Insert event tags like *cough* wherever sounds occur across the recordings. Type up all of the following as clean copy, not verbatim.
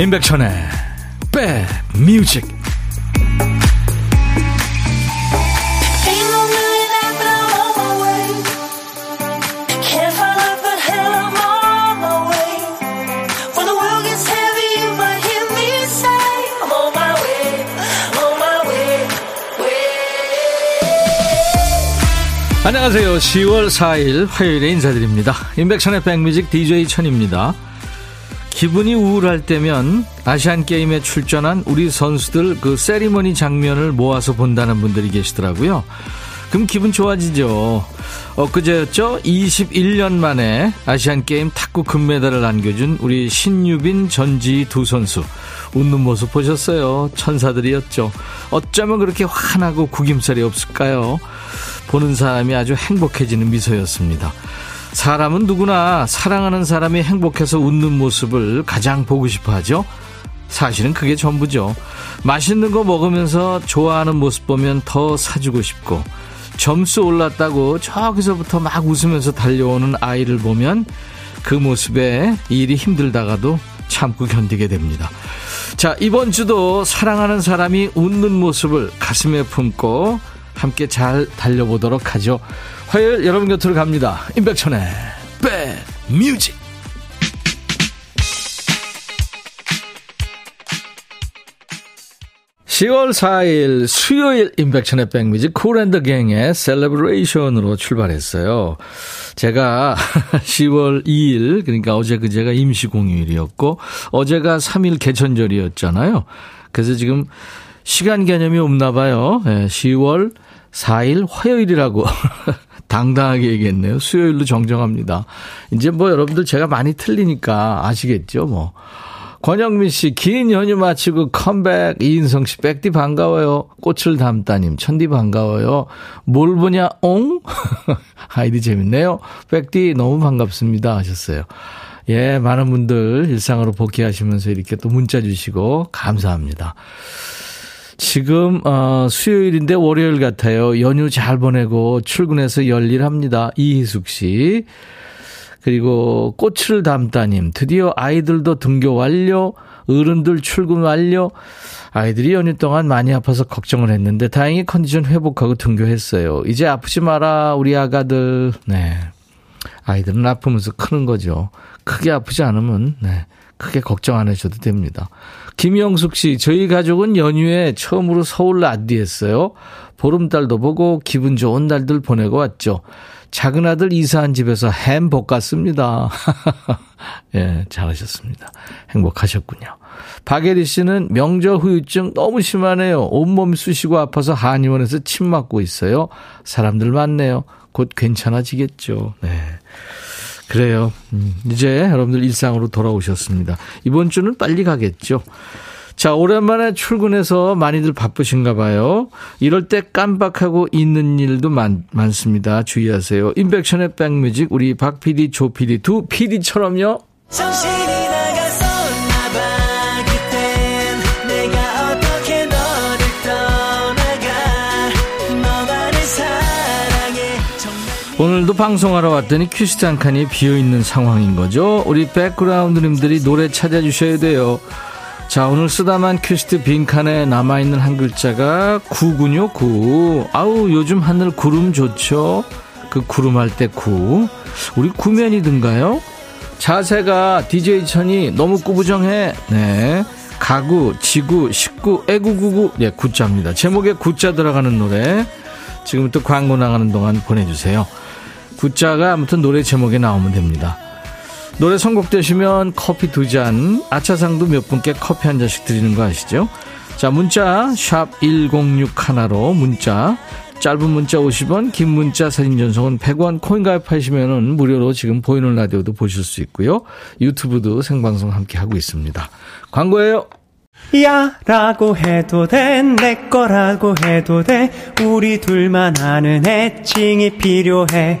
인백션의 Bang Music. 안녕하세요. 10월 4일 화요일에 인사드립니다. 인백션의 백뮤직 DJ 천입니다. 기분이 우울할 때면 아시안게임에 출전한 우리 선수들 그 세리머니 장면을 모아서 본다는 분들이 계시더라고요. 그럼 기분 좋아지죠. 엊그제였죠? 21년 만에 아시안게임 탁구 금메달을 안겨준 우리 신유빈, 전지희 두 선수. 웃는 모습 보셨어요? 천사들이었죠. 어쩌면 그렇게 환하고 구김살이 없을까요? 보는 사람이 아주 행복해지는 미소였습니다. 사람은 누구나 사랑하는 사람이 행복해서 웃는 모습을 가장 보고 싶어 하죠. 사실은 그게 전부죠. 맛있는 거 먹으면서 좋아하는 모습 보면 더 사주고 싶고, 점수 올랐다고 저기서부터 막 웃으면서 달려오는 아이를 보면 그 모습에 일이 힘들다가도 참고 견디게 됩니다. 자, 이번 주도 사랑하는 사람이 웃는 모습을 가슴에 품고 함께 잘 달려보도록 하죠. 화요일 여러분 곁으로 갑니다. 임백천의 백뮤직. *music* 10월 4일 수요일 임백천의 백뮤직 쿨앤더갱의 셀레브레이션으로 출발했어요. 제가 10월 2일, 그러니까 어제 그제가 임시공휴일이었고 어제가 3일 개천절이었잖아요. 그래서 지금 시간 개념이 없나 봐요. 10월 4일 화요일이라고 당당하게 얘기했네요. 수요일로 정정합니다. 이제 뭐 여러분들 제가 많이 틀리니까 아시겠죠. 뭐 권영민 씨, 긴 연휴 마치고 컴백. 이인성 씨, 백디 반가워요. 꽃을 담다님, 천디 반가워요. 뭘 보냐 옹? 아이디 재밌네요. 백디 너무 반갑습니다 하셨어요. 예, 많은 분들 일상으로 복귀하시면서 이렇게 또 문자 주시고 감사합니다. 지금 수요일인데 월요일 같아요. 연휴 잘 보내고 출근해서 열일합니다. 이희숙 씨. 그리고 꽃을 담다님. 드디어 아이들도 등교 완료. 어른들 출근 완료. 아이들이 연휴 동안 많이 아파서 걱정을 했는데 다행히 컨디션 회복하고 등교했어요. 이제 아프지 마라 우리 아가들. 네. 아이들은 아프면서 크는 거죠. 크게 아프지 않으면 네. 크게 걱정 안 하셔도 됩니다. 김영숙 씨, 저희 가족은 연휴에 처음으로 서울 라디했어요. 보름달도 보고 기분 좋은 날들 보내고 왔죠. 작은 아들 이사한 집에서 햄 볶았습니다. 예, 잘하셨습니다. 행복하셨군요. 박예리 씨는 명절 후유증 너무 심하네요. 온몸 쑤시고 아파서 한의원에서 침 맞고 있어요. 사람들 많네요. 곧 괜찮아지겠죠. 네. 그래요. 이제 여러분들 일상으로 돌아오셨습니다. 이번 주는 빨리 가겠죠. 자, 오랜만에 출근해서 많이들 바쁘신가 봐요. 이럴 때 깜빡하고 있는 일도 많습니다. 주의하세요. 인백션의 백뮤직, 우리 박 PD, 조 PD, 두 PD처럼요. 오늘도 방송하러 왔더니 퀴즈 한 칸이 비어있는 상황인 거죠. 우리 백그라운드님들이 노래 찾아주셔야 돼요. 자, 오늘 쓰다만 퀴즈 빈칸에 남아있는 한 글자가 구군요. 구. 아우, 요즘 하늘 구름 좋죠. 그 구름 할 때 구. 우리 구면이든가요? 자세가 DJ 천이 너무 꾸부정해. 네. 가구, 지구, 식구, 애구구구. 네, 구자입니다. 제목에 구자 들어가는 노래. 지금부터 광고 나가는 동안 보내주세요. 구자가 아무튼 노래 제목에 나오면 됩니다. 노래 선곡되시면 커피 2잔, 아차상도 몇 분께 커피 한 잔씩 드리는 거 아시죠? 자, 문자 샵 1061로 문자, 짧은 문자 50원, 긴 문자 사진 전송은 100원. 코인 가입하시면 무료로 지금 보이는 라디오도 보실 수 있고요. 유튜브도 생방송 함께 하고 있습니다. 광고예요. 야 라고 해도 돼, 내 거라고 해도 돼, 우리 둘만 아는 애칭이 필요해.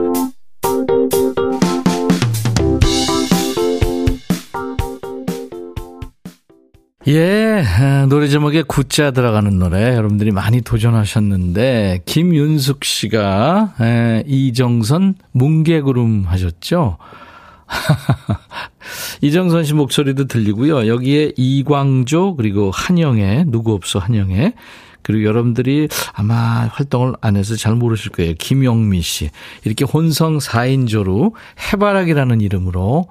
예, 노래 제목에 구자 들어가는 노래 여러분들이 많이 도전하셨는데 김윤숙 씨가 이정선 뭉게구름 하셨죠? 이정선 씨 목소리도 들리고요. 여기에 이광조 그리고 한영애, 누구 없어 한영애, 그리고 여러분들이 아마 활동을 안 해서 잘 모르실 거예요. 김영미 씨, 이렇게 혼성 4인조로 해바라기라는 이름으로,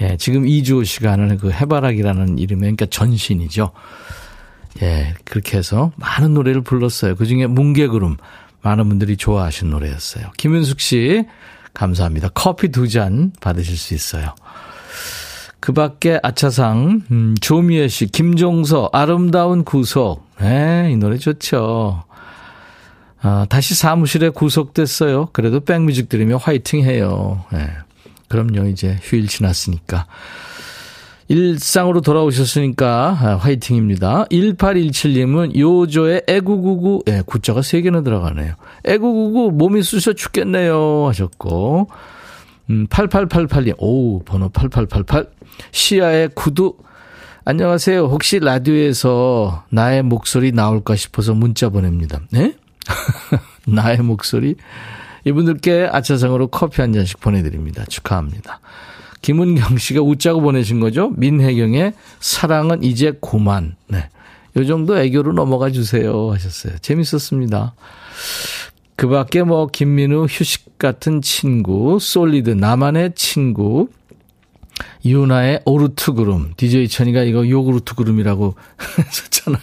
예, 지금 2주 시간을 그 해바라기라는 이름에, 그러니까 전신이죠. 예, 그렇게 해서 많은 노래를 불렀어요. 그 중에 뭉게구름, 많은 분들이 좋아하신 노래였어요. 김윤숙 씨, 감사합니다. 커피 2잔 받으실 수 있어요. 그 밖에 아차상, 조미애 씨, 김종서, 아름다운 구속. 예, 이 노래 좋죠. 아, 다시 사무실에 구속됐어요. 그래도 백뮤직 들으며 화이팅 해요. 예. 그럼요, 이제 휴일 지났으니까. 일상으로 돌아오셨으니까 화이팅입니다. 1817님은 요조의 애구구구, 예, 구자가 3개나 들어가네요. 애구구구 몸이 쑤셔 죽겠네요 하셨고, 8888님, 오, 번호 8888, 시아의 구두, 안녕하세요, 혹시 라디오에서 나의 목소리 나올까 싶어서 문자 보냅니다. 네? 나의 목소리? 이분들께 아차상으로 커피 한 잔씩 보내드립니다. 축하합니다. 김은경 씨가 웃자고 보내신 거죠? 민혜경의 사랑은 이제 고만. 네, 요 정도 애교로 넘어가 주세요 하셨어요. 재밌었습니다. 그 밖에 뭐 김민우, 휴식 같은 친구, 솔리드, 나만의 친구, 유나의 오르트그름, DJ 천이가 이거 요구르트그름이라고 썼잖아요.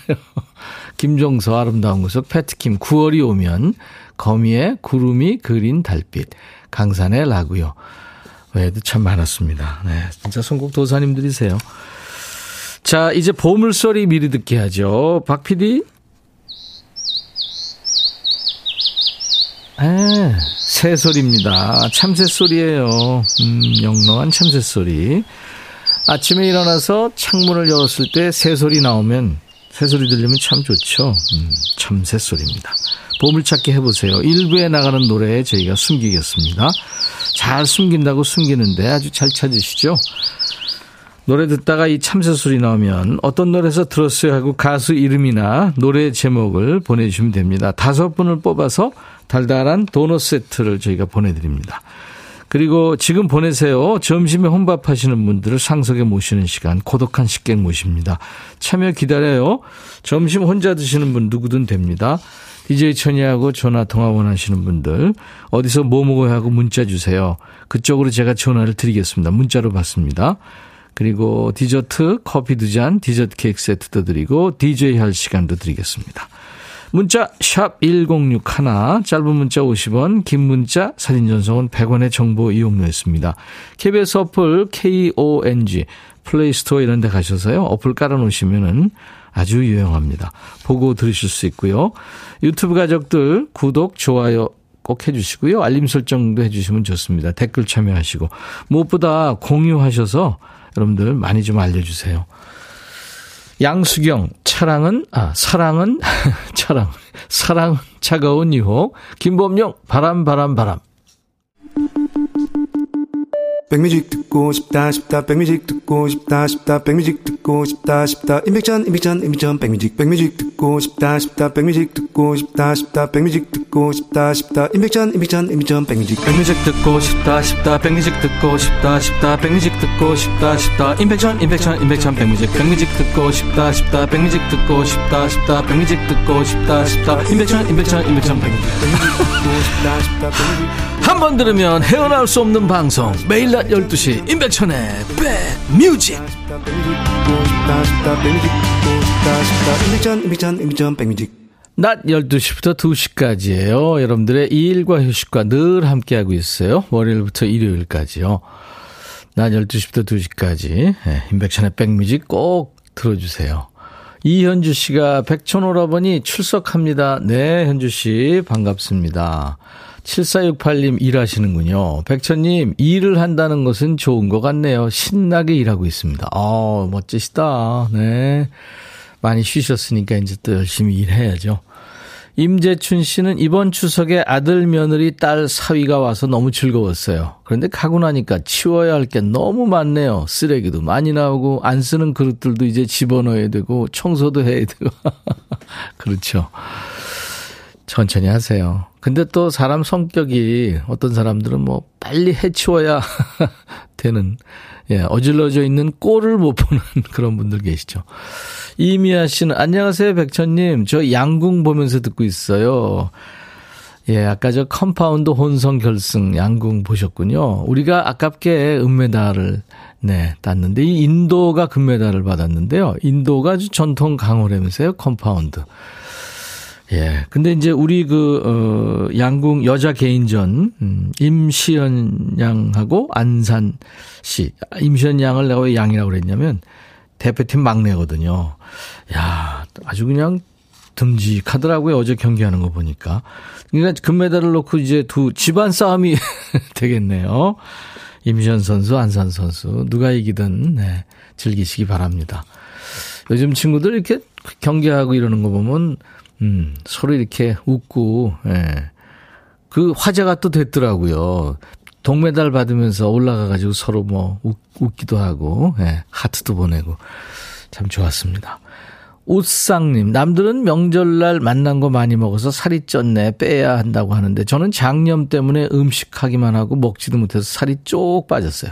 김종서, 아름다운 구석, 패트킴, 9월이 오면, 거미의 구름이 그린 달빛, 강산의 라구요. 외에도 참 많았습니다. 네, 진짜 선곡 도사님들이세요. 자, 이제 보물소리 미리 듣게 하죠. 박 PD. 아, 새소리입니다. 참새소리예요. 영롱한 참새소리. 아침에 일어나서 창문을 열었을 때 새소리 나오면, 새소리 들리면 참 좋죠. 참새소리입니다. 보물찾기 해보세요. 일부에 나가는 노래에 저희가 숨기겠습니다. 잘 숨긴다고 숨기는데 아주 잘 찾으시죠. 노래 듣다가 이 참새소리 나오면 어떤 노래에서 들었어요 하고 가수 이름이나 노래 제목을 보내주시면 됩니다. 5분을 뽑아서 달달한 도넛 세트를 저희가 보내드립니다. 그리고 지금 보내세요. 점심에 혼밥하시는 분들을 상석에 모시는 시간, 고독한 식객 모십니다. 참여 기다려요. 점심 혼자 드시는 분 누구든 됩니다. DJ 천이하고 전화 통화 원하시는 분들 어디서 뭐 먹어야 하고 문자 주세요. 그쪽으로 제가 전화를 드리겠습니다. 문자로 받습니다. 그리고 디저트, 커피 2잔, 디저트 케이크 세트도 드리고 DJ 할 시간도 드리겠습니다. 문자 샵 1061, 짧은 문자 50원, 긴 문자 사진 전송은 100원의 정보 이용료였습니다. KBS 어플 KONG 플레이스토어 이런 데 가셔서요, 어플 깔아놓으시면은 아주 유용합니다. 보고 들으실 수 있고요. 유튜브 가족들 구독, 좋아요 꼭 해주시고요. 알림 설정도 해주시면 좋습니다. 댓글 참여하시고, 무엇보다 공유하셔서 여러분들 많이 좀 알려주세요. 양수경, 사랑은, 사랑은 차가운 유혹, 김범용, 바람. 백뮤직 듣고 싶다, 백뮤직 듣고 싶다, 백뮤직 듣고 싶다, 인백션, 백뮤직 듣고 싶다, 백뮤직 듣고 싶다, 백뮤직 듣고 싶다, 인백션, 백뮤직 듣고 싶다, 백뮤직 듣고 싶다, 백뮤직 듣고 싶다, 인백션, 백뮤직 듣고 싶다, 백뮤직 듣고 싶다, 백뮤직 듣고 싶다, 인백션, 백뮤직 한 번 들으면 헤어나올 수 없는 방송, 매일 낮 12시 임백천의 백뮤직. 낮 12시부터 2시까지예요. 여러분들의 일과 휴식과 늘 함께하고 있어요. 월요일부터 일요일까지요. 낮 12시부터 2시까지 임백천의 백뮤직 꼭 들어주세요. 이현주 씨가 백천오라버니 출석합니다. 네, 현주 씨 반갑습니다. 7468님 일하시는군요. 백천님, 일을 한다는 것은 좋은 것 같네요. 신나게 일하고 있습니다. 아, 멋지시다. 네, 많이 쉬셨으니까 이제 또 열심히 일해야죠. 임재춘 씨는 이번 추석에 아들, 며느리, 딸, 사위가 와서 너무 즐거웠어요. 그런데 가고 나니까 치워야 할 게 너무 많네요. 쓰레기도 많이 나오고 안 쓰는 그릇들도 이제 집어넣어야 되고 청소도 해야 되고. 그렇죠. 천천히 하세요. 근데 또 사람 성격이 어떤 사람들은 뭐 빨리 해치워야 되는, 예, 어질러져 있는 꼴을 못 보는 그런 분들 계시죠. 이미아 씨는 안녕하세요 백천님, 저 양궁 보면서 듣고 있어요. 예, 아까 저 컴파운드 혼성 결승 양궁 보셨군요. 우리가 아깝게 은메달을 땄는데 이 인도가 금메달을 받았는데요. 인도가 아주 전통 강호라면서요, 컴파운드. 예. 근데 이제 우리 양궁 여자 개인전, 임시현 양하고 안산 씨. 임시현 양을 내가 왜 양이라고 그랬냐면, 대표팀 막내거든요. 야, 아주 그냥 듬직하더라고요. 어제 경기하는 거 보니까. 그러니까 금메달을 놓고 이제 두 집안 싸움이 되겠네요. 임시현 선수, 안산 선수. 누가 이기든, 네, 즐기시기 바랍니다. 요즘 친구들 이렇게 경기하고 이러는 거 보면, 서로 이렇게 웃고, 예. 그 화제가 또 됐더라고요. 동메달 받으면서 올라가가지고 서로 뭐 웃기도 하고, 예. 하트도 보내고. 참 좋았습니다. 옷상님, 남들은 명절날 만난 거 많이 먹어서 살이 쪘네, 빼야 한다고 하는데 저는 장염 때문에 음식하기만 하고 먹지도 못해서 살이 쭉 빠졌어요.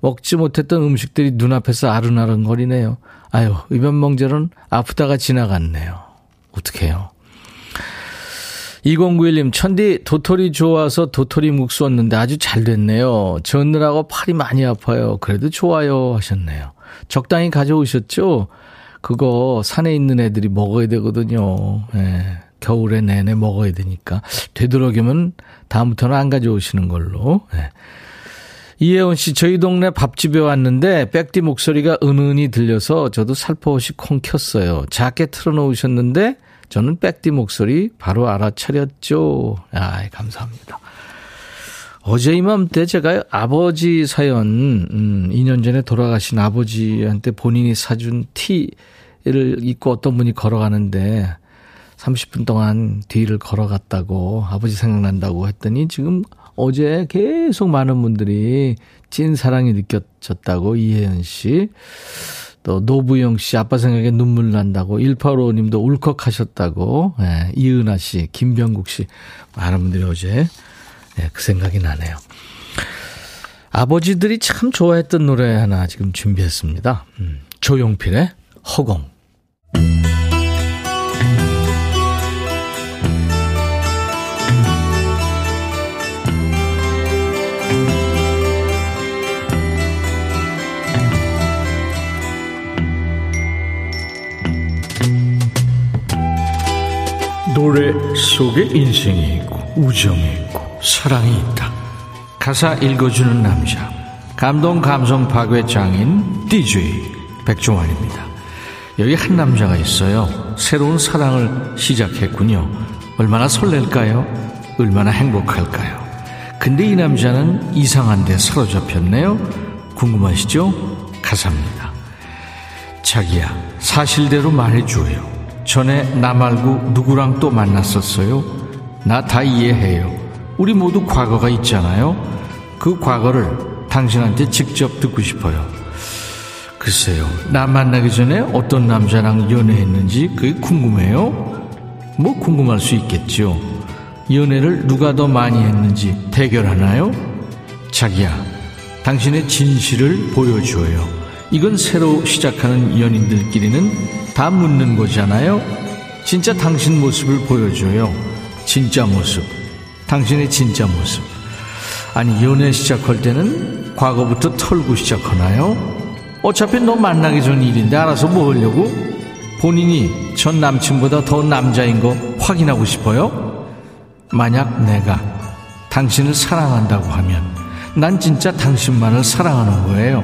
먹지 못했던 음식들이 눈앞에서 아른아른거리네요. 아유, 이번 명절은 아프다가 지나갔네요. 어떡해요. 2091님, 천디 도토리 좋아서 도토리 묵 쏘았는데 아주 잘 됐네요. 젓느라고 팔이 많이 아파요. 그래도 좋아요 하셨네요. 적당히 가져오셨죠? 그거 산에 있는 애들이 먹어야 되거든요. 예, 겨울에 내내 먹어야 되니까 되도록이면 다음부터는 안 가져오시는 걸로. 예. 이혜원 씨, 저희 동네 밥집에 왔는데 백디 목소리가 은은히 들려서 저도 살포시 콩 켰어요. 작게 틀어놓으셨는데 저는 백디 목소리 바로 알아차렸죠. 아, 감사합니다. 어제 이맘때 제가 아버지 사연, 2년 전에 돌아가신 아버지한테 본인이 사준 티를 입고 어떤 분이 걸어가는데 30분 동안 뒤를 걸어갔다고, 아버지 생각난다고 했더니 지금 어제 계속 많은 분들이 찐 사랑이 느껴졌다고, 이혜연 씨, 또 노부영 씨, 아빠 생각에 눈물 난다고, 1855님도 울컥하셨다고, 예, 이은하 씨, 김병국 씨, 많은 분들이 어제, 예, 그 생각이 나네요. 아버지들이 참 좋아했던 노래 하나 지금 준비했습니다. 조용필의 허공. 노래 속에 인생이 있고 우정이 있고 사랑이 있다. 가사 읽어주는 남자, 감동 감성 파괴 장인 DJ 백종환입니다. 여기 한 남자가 있어요. 새로운 사랑을 시작했군요. 얼마나 설렐까요? 얼마나 행복할까요? 근데 이 남자는 이상한 데 사로잡혔네요. 궁금하시죠? 가사입니다. 자기야, 사실대로 말해줘요. 전에 나 말고 누구랑 또 만났었어요. 나 다 이해해요. 우리 모두 과거가 있잖아요. 그 과거를 당신한테 직접 듣고 싶어요. 글쎄요, 나 만나기 전에 어떤 남자랑 연애했는지 그게 궁금해요. 뭐 궁금할 수 있겠죠. 연애를 누가 더 많이 했는지 대결하나요? 자기야, 당신의 진실을 보여줘요. 이건 새로 시작하는 연인들끼리는 다 묻는 거잖아요. 진짜 당신 모습을 보여줘요. 진짜 모습, 당신의 진짜 모습. 아니, 연애 시작할 때는 과거부터 털고 시작하나요? 어차피 너 만나기 전 일인데 알아서 뭐 하려고? 본인이 전 남친보다 더 남자인 거 확인하고 싶어요? 만약 내가 당신을 사랑한다고 하면 난 진짜 당신만을 사랑하는 거예요.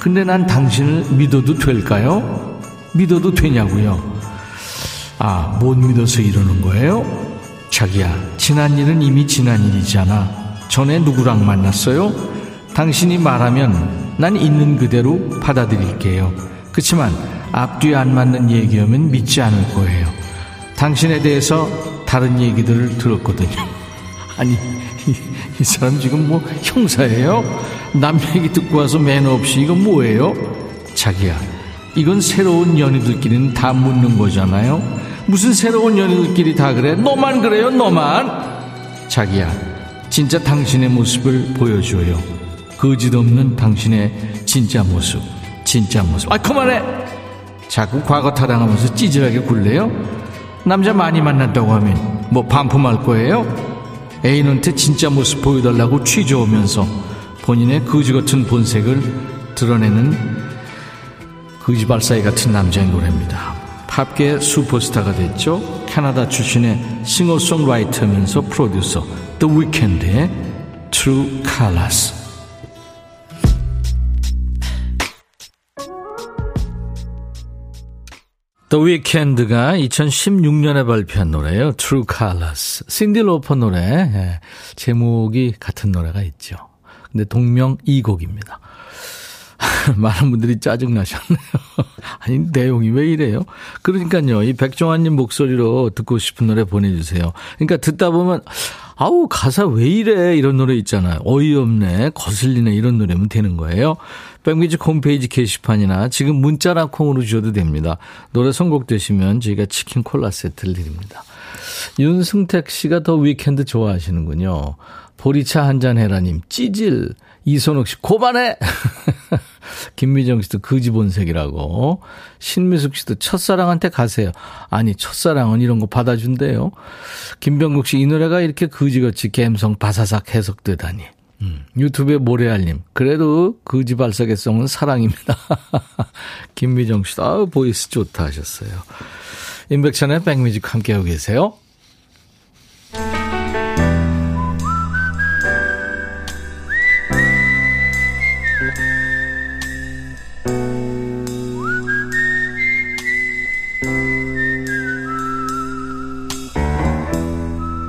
근데 난 당신을 믿어도 될까요? 믿어도 되냐고요? 아, 못 믿어서 이러는 거예요? 자기야, 지난 일은 이미 지난 일이잖아. 전에 누구랑 만났어요? 당신이 말하면 난 있는 그대로 받아들일게요. 그치만 앞뒤 안 맞는 얘기하면 믿지 않을 거예요. 당신에 대해서 다른 얘기들을 들었거든요. 아니 이 사람 지금 뭐 형사예요? 남 얘기 듣고 와서 매너 없이 이거 뭐예요? 자기야, 이건 새로운 연인들끼리는 다 묻는 거잖아요. 무슨 새로운 연인들끼리 다 그래? 너만 그래요, 너만. 자기야, 진짜 당신의 모습을 보여줘요. 거짓없는 당신의 진짜 모습, 진짜 모습. 아, 그만해. 자꾸 과거 타당하면서 찌질하게 굴래요? 남자 많이 만났다고 하면 뭐 반품할 거예요? 애인한테 진짜 모습 보여달라고 취조하면서 본인의 거지같은 본색을 드러내는 거지발사이 같은 남자의 노래입니다. 팝계의 슈퍼스타가 됐죠. 캐나다 출신의 싱어송라이터면서 프로듀서 The Weeknd의 True Colors. The Weeknd가 2016년에 발표한 노래예요. True Colors. 신디 로퍼 노래. 예, 제목이 같은 노래가 있죠. 근데 동명 이곡입니다. 많은 분들이 짜증나셨네요. 아니, 내용이 왜 이래요? 그러니까요, 이 백종환님 목소리로 듣고 싶은 노래 보내주세요. 그러니까 듣다 보면, 아우, 가사 왜 이래? 이런 노래 있잖아요. 어이없네, 거슬리네, 이런 노래면 되는 거예요. 백뮤직 홈페이지 게시판이나 지금 문자나 콩으로 주셔도 됩니다. 노래 선곡되시면 저희가 치킨 콜라 세트를 드립니다. 윤승택 씨가 더 위켄드 좋아하시는군요. 보리차 한잔 해라님, 찌질. 이선욱 씨, 고만해! 김미정 씨도 거지본색이라고. 신미숙 씨도 첫사랑한테 가세요. 아니, 첫사랑은 이런 거 받아준대요. 김병국 씨, 이 노래가 이렇게 거지같이 감성 바사삭 해석되다니. 유튜브의 모래알님, 그래도 거지 발사계성은 사랑입니다. 김미정 씨도, 아, 보이스 좋다 하셨어요. 인백션의 백뮤직 함께하고 계세요.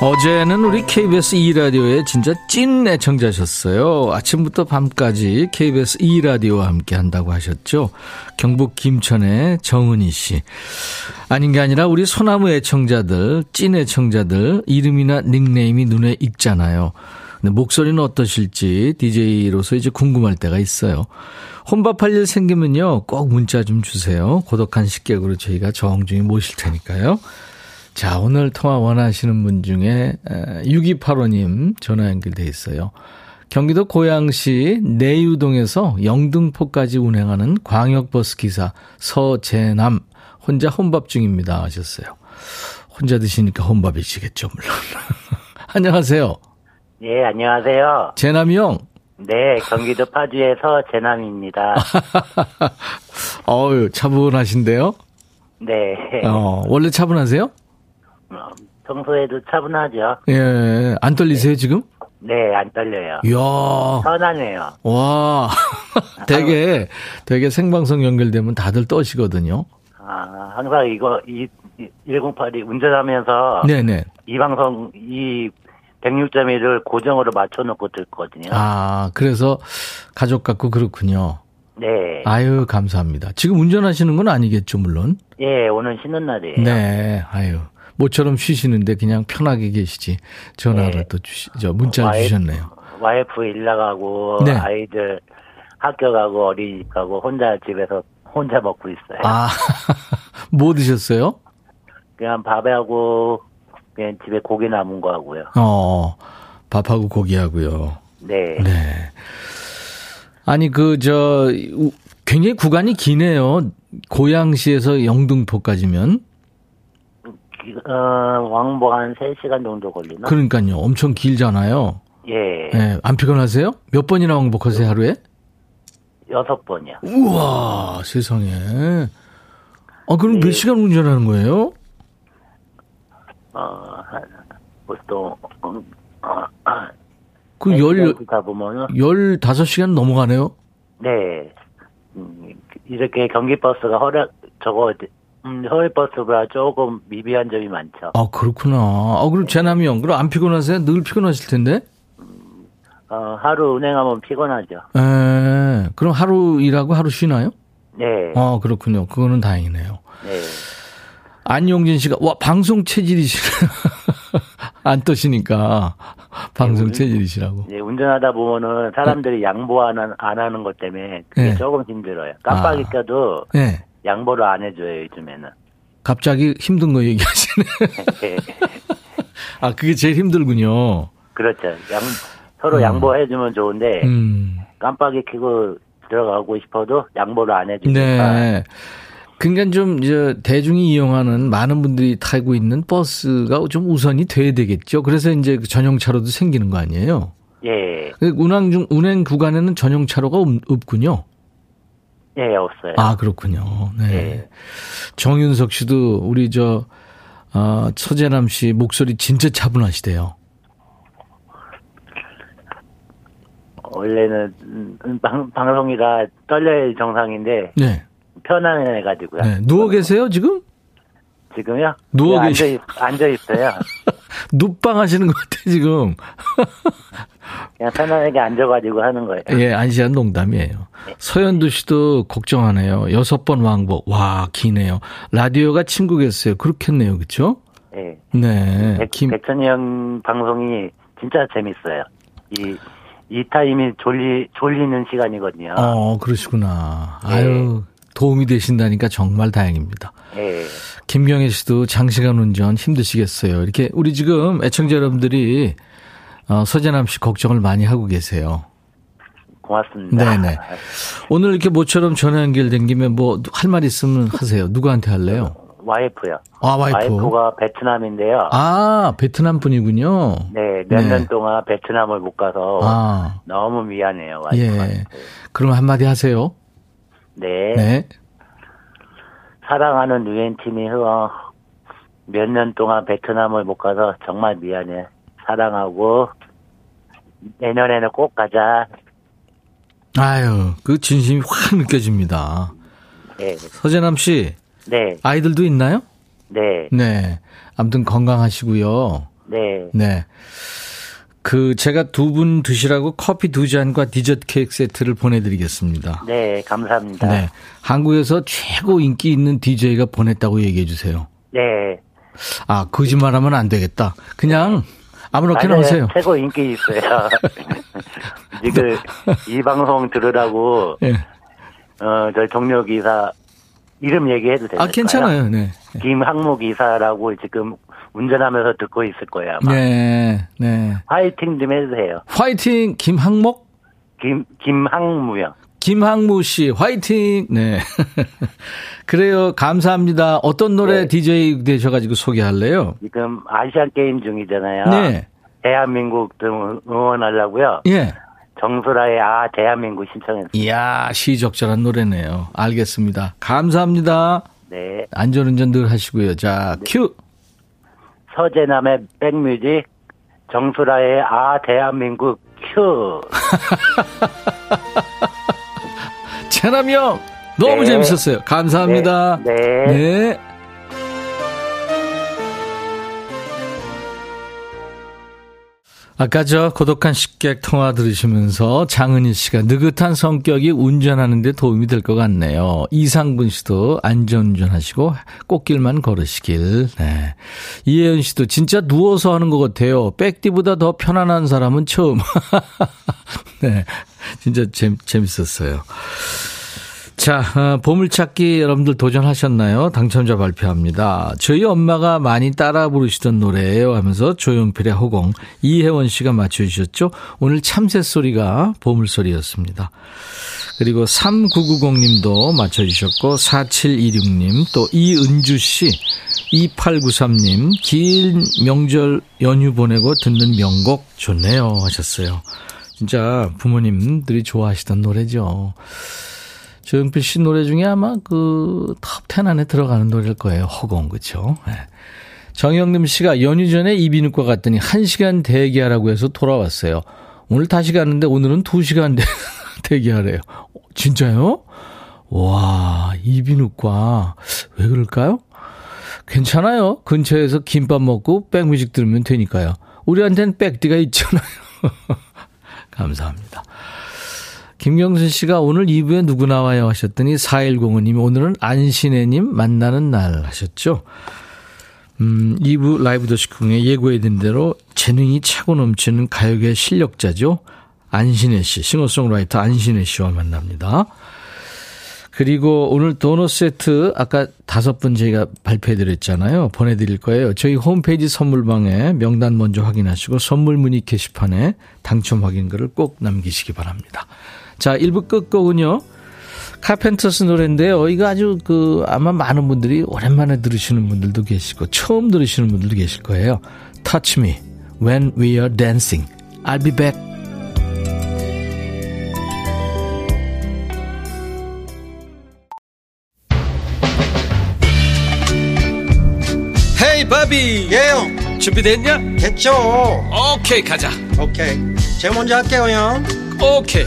어제는 우리 KBS 2라디오에 진짜 찐 애청자셨어요. 아침부터 밤까지 KBS 2라디오와 함께한다고 하셨죠. 경북 김천의 정은희 씨. 아닌 게 아니라 우리 소나무 애청자들, 찐 애청자들 이름이나 닉네임이 눈에 익잖아요. 근데 목소리는 어떠실지 DJ로서 이제 궁금할 때가 있어요. 혼밥할 일 생기면요, 꼭 문자 좀 주세요. 고독한 식객으로 저희가 정중히 모실 테니까요. 자, 오늘 통화 원하시는 분 중에 6285님 전화 연결돼 있어요. 경기도 고양시 내유동에서 영등포까지 운행하는 광역버스 기사 서재남 혼자 혼밥 중입니다 하셨어요. 혼자 드시니까 혼밥이시겠죠, 물론. 안녕하세요. 네, 안녕하세요. 재남이 형. 네, 경기도 파주에서 재남입니다. 어유, 차분하신데요? 네. 원래 차분하세요? 평소에도 차분하죠. 예, 안 떨리세요, 네. 지금? 네, 안 떨려요. 이야. 편안해요. 와. 되게 생방송 연결되면 다들 떠시거든요. 아, 항상 이거, 이, 1082 운전하면서. 네네. 이 방송, 이 106.1을 고정으로 맞춰놓고 듣거든요. 아, 그래서 가족 같고 그렇군요. 네. 아유, 감사합니다. 지금 운전하시는 건 아니겠죠, 물론? 예, 오늘 쉬는 날이에요. 네, 아유. 모처럼 쉬시는데 그냥 편하게 계시지. 전화를 네. 또 주시죠. 문자를 주셨네요. 와이프 일 나가고 네. 아이들 학교 가고 어린이집 가고 혼자 집에서 혼자 먹고 있어요. 아, 뭐 드셨어요? 그냥 밥하고 그냥 집에 고기 남은 거 하고요. 밥하고 고기 하고요. 네. 네. 아니 굉장히 구간이 기네요. 고양시에서 영등포까지면. 왕복 한 3시간 정도 걸리나? 그러니까요. 엄청 길잖아요. 예. 예. 안 피곤하세요? 몇 번이나 왕복하세요, 하루에? 6번이요. 우와, 세상에. 아, 그럼 네. 몇 시간 운전하는 거예요? 보통, 그 15시간 넘어가네요? 네. 이렇게 경기버스가 저거, 허위버스보다 조금 미비한 점이 많죠. 아, 그렇구나. 아, 그럼 재남이 형, 그럼 안 피곤하세요? 늘 피곤하실 텐데? 하루 운행하면 피곤하죠. 네. 그럼 하루 일하고 하루 쉬나요? 네. 아, 그렇군요. 그거는 다행이네요. 네. 안용진 씨가, 와, 방송 체질이시라. 안 떠시니까. 방송 체질이시라고. 네, 운전하다 보면은 사람들이 양보 안 하는 것 때문에 그게 네. 조금 힘들어요. 깜빡이 껴도 네. 양보를 안 해줘요, 요즘에는. 갑자기 힘든 거 얘기하시네. 네. 아, 그게 제일 힘들군요. 그렇죠. 서로 양보해주면 좋은데, 깜빡이 켜고 들어가고 싶어도 양보를 안 해주니까. 네. 그러니까 좀 이제 대중이 이용하는 많은 분들이 타고 있는 버스가 좀 우선이 돼야 되겠죠. 그래서 이제 전용차로도 생기는 거 아니에요? 예. 운행 구간에는 전용차로가 없군요. 예, 없어요. 아, 그렇군요. 네. 예. 정윤석 씨도 우리 서재남 씨 목소리 진짜 차분하시대요. 원래는 방송이라 떨려야 정상인데. 네. 편안해가지고요. 네. 누워 계세요, 지금? 지금요? 누워 계세요. 앉아있어요. 눕방 하시는 것 같아요, 지금. 그냥 편안하게 앉아가지고 하는 거예요. 예, 안시한 농담이에요. 네. 서현두 씨도 걱정하네요. 6번 왕복. 와, 기네요. 라디오가 친구겠어요. 그렇겠네요, 그렇죠? 네. 네. 백천이 형 방송이 진짜 재밌어요. 이 타임이 졸리는 시간이거든요. 그러시구나. 네. 아유. 도움이 되신다니까 정말 다행입니다. 네. 김경혜 씨도 장시간 운전 힘드시겠어요. 이렇게 우리 지금 애청자 여러분들이 서재남 씨 걱정을 많이 하고 계세요. 고맙습니다. 네네. 오늘 이렇게 모처럼 전화 연결된 김에 뭐 할 말 있으면 하세요. 누구한테 할래요? 와이프요. 아, 와이프가 베트남인데요. 아, 베트남 분이군요. 네, 몇 년 동안 베트남을 못 가서 너무 미안해요. 와이프한테. 예. 그럼 한마디 하세요. 네. 네. 사랑하는 유엔팀이 몇 년 동안 베트남을 못 가서 정말 미안해. 사랑하고 내년에는 꼭 가자. 아유, 그 진심이 확 느껴집니다. 네. 서재남 씨. 네. 아이들도 있나요? 네. 네. 아무튼 건강하시고요. 네. 네. 제가 두 분 드시라고 커피 2잔과 디저트 케이크 세트를 보내드리겠습니다. 네, 감사합니다. 네. 한국에서 최고 인기 있는 DJ가 보냈다고 얘기해 주세요. 네. 아, 거짓말하면 안 되겠다. 그냥 아무렇게나 오세요. 최고 인기 있어요. 지금 이 방송 들으라고, 네. 저희 동료 기사 이름 얘기해도 돼요? 아, 괜찮아요. 네. 김항목 기사라고 지금 운전하면서 듣고 있을 거예요, 아마. 네, 네. 화이팅 좀 해주세요. 화이팅, 김항목? 김항무요. 김항무 씨, 화이팅! 네. 그래요, 감사합니다. 어떤 노래 네. DJ 되셔가지고 소개할래요? 지금 아시안 게임 중이잖아요. 네. 대한민국 등 응원하려고요. 예. 정수라의 대한민국 신청했어요. 이야, 시적절한 노래네요. 알겠습니다. 감사합니다. 네. 안전운전 늘 하시고요. 자, 네. 큐! 서재남의 백뮤직, 정수라의 대한민국 큐. 재남이 형 너무 네. 재밌었어요. 감사합니다. 네. 네. 네. 아까 저 고독한 식객 통화 들으시면서 장은희 씨가 느긋한 성격이 운전하는 데 도움이 될 것 같네요. 이상분 씨도 안전운전 하시고 꽃길만 걸으시길. 네. 이혜연 씨도 진짜 누워서 하는 것 같아요. 백디보다 더 편안한 사람은 처음. 네, 진짜 재밌었어요. 자, 보물찾기 여러분들 도전하셨나요? 당첨자 발표합니다. 저희 엄마가 많이 따라 부르시던 노래예요 하면서 조용필의 호공, 이혜원 씨가 맞춰주셨죠? 오늘 참새 소리가 보물소리였습니다. 그리고 3990님도 맞춰주셨고 4726님, 또 이은주 씨, 2893님, 긴 명절 연휴 보내고 듣는 명곡 좋네요 하셨어요. 진짜 부모님들이 좋아하시던 노래죠. 조용필 씨 노래 중에 아마 그 톱 10 안에 들어가는 노래일 거예요. 허공, 그렇죠? 네. 정영림 씨가 연휴 전에 이비인후과 갔더니 1시간 대기하라고 해서 돌아왔어요. 오늘 다시 갔는데 오늘은 2시간 대기하래요. 진짜요? 와, 이비인후과. 왜 그럴까요? 괜찮아요. 근처에서 김밥 먹고 백뮤직 들으면 되니까요. 우리한테는 백디가 있잖아요. 감사합니다. 김경순 씨가 오늘 2부에 누구 나와요 하셨더니 4105님, 오늘은 안신혜님 만나는 날 하셨죠. 2부 라이브 도시공에 예고해드린 대로 재능이 차고 넘치는 가요계 실력자죠. 안신혜 씨, 싱어송라이터 안신혜 씨와 만납니다. 그리고 오늘 도넛 세트 아까 5분 저희가 발표해드렸잖아요. 보내드릴 거예요. 저희 홈페이지 선물방에 명단 먼저 확인하시고 선물 문의 게시판에 당첨 확인글을 꼭 남기시기 바랍니다. 자, 1부 끝곡은요, 카펜터스 노래인데요. 이거 아주 아마 많은 분들이 오랜만에 들으시는 분들도 계시고 처음 들으시는 분들도 계실 거예요. Touch me when we are dancing. I'll be back. Hey, 바비. 예요. 준비됐냐? 됐죠. 오케이, 가자. 오케이. 제가 먼저 할게요, 형. 오케이.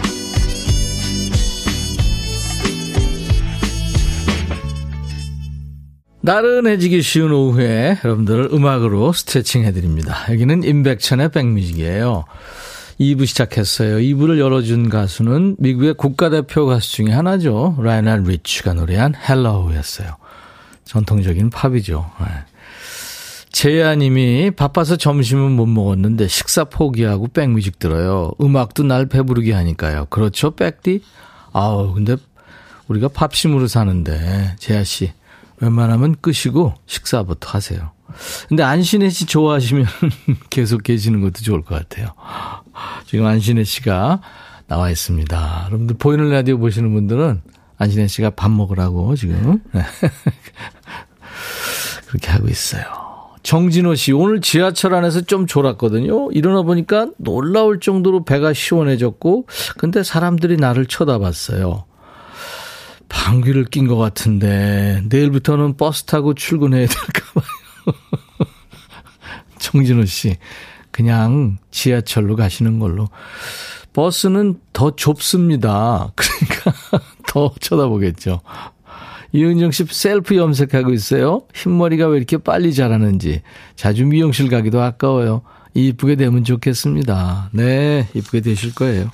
나른해지기 쉬운 오후에 여러분들을 음악으로 스트레칭 해드립니다. 여기는 임백천의 백뮤직이에요. 2부 시작했어요. 2부를 열어준 가수는 미국의 국가대표 가수 중에 하나죠. 라이널 리치가 노래한 헬로우였어요. 전통적인 팝이죠. 네. 재야님이 바빠서 점심은 못 먹었는데 식사 포기하고 백뮤직 들어요. 음악도 날 배부르게 하니까요. 그렇죠, 백디? 아우, 근데 우리가 팝심으로 사는데 재야씨, 웬만하면 끄시고 식사부터 하세요. 근데 안신혜 씨 좋아하시면 계속 계시는 것도 좋을 것 같아요. 지금 안신혜 씨가 나와 있습니다. 여러분들 보이는 라디오 보시는 분들은 안신혜 씨가 밥 먹으라고 지금 그렇게 하고 있어요. 정진호 씨, 오늘 지하철 안에서 좀 졸았거든요. 일어나 보니까 놀라울 정도로 배가 시원해졌고, 근데 사람들이 나를 쳐다봤어요. 방귀를 낀 것 같은데 내일부터는 버스 타고 출근해야 될까 봐요. 정진호 씨, 그냥 지하철로 가시는 걸로. 버스는 더 좁습니다. 그러니까 더 쳐다보겠죠. 이은정 씨, 셀프 염색하고 있어요. 흰머리가 왜 이렇게 빨리 자라는지. 자주 미용실 가기도 아까워요. 이쁘게 되면 좋겠습니다. 네, 이쁘게 되실 거예요.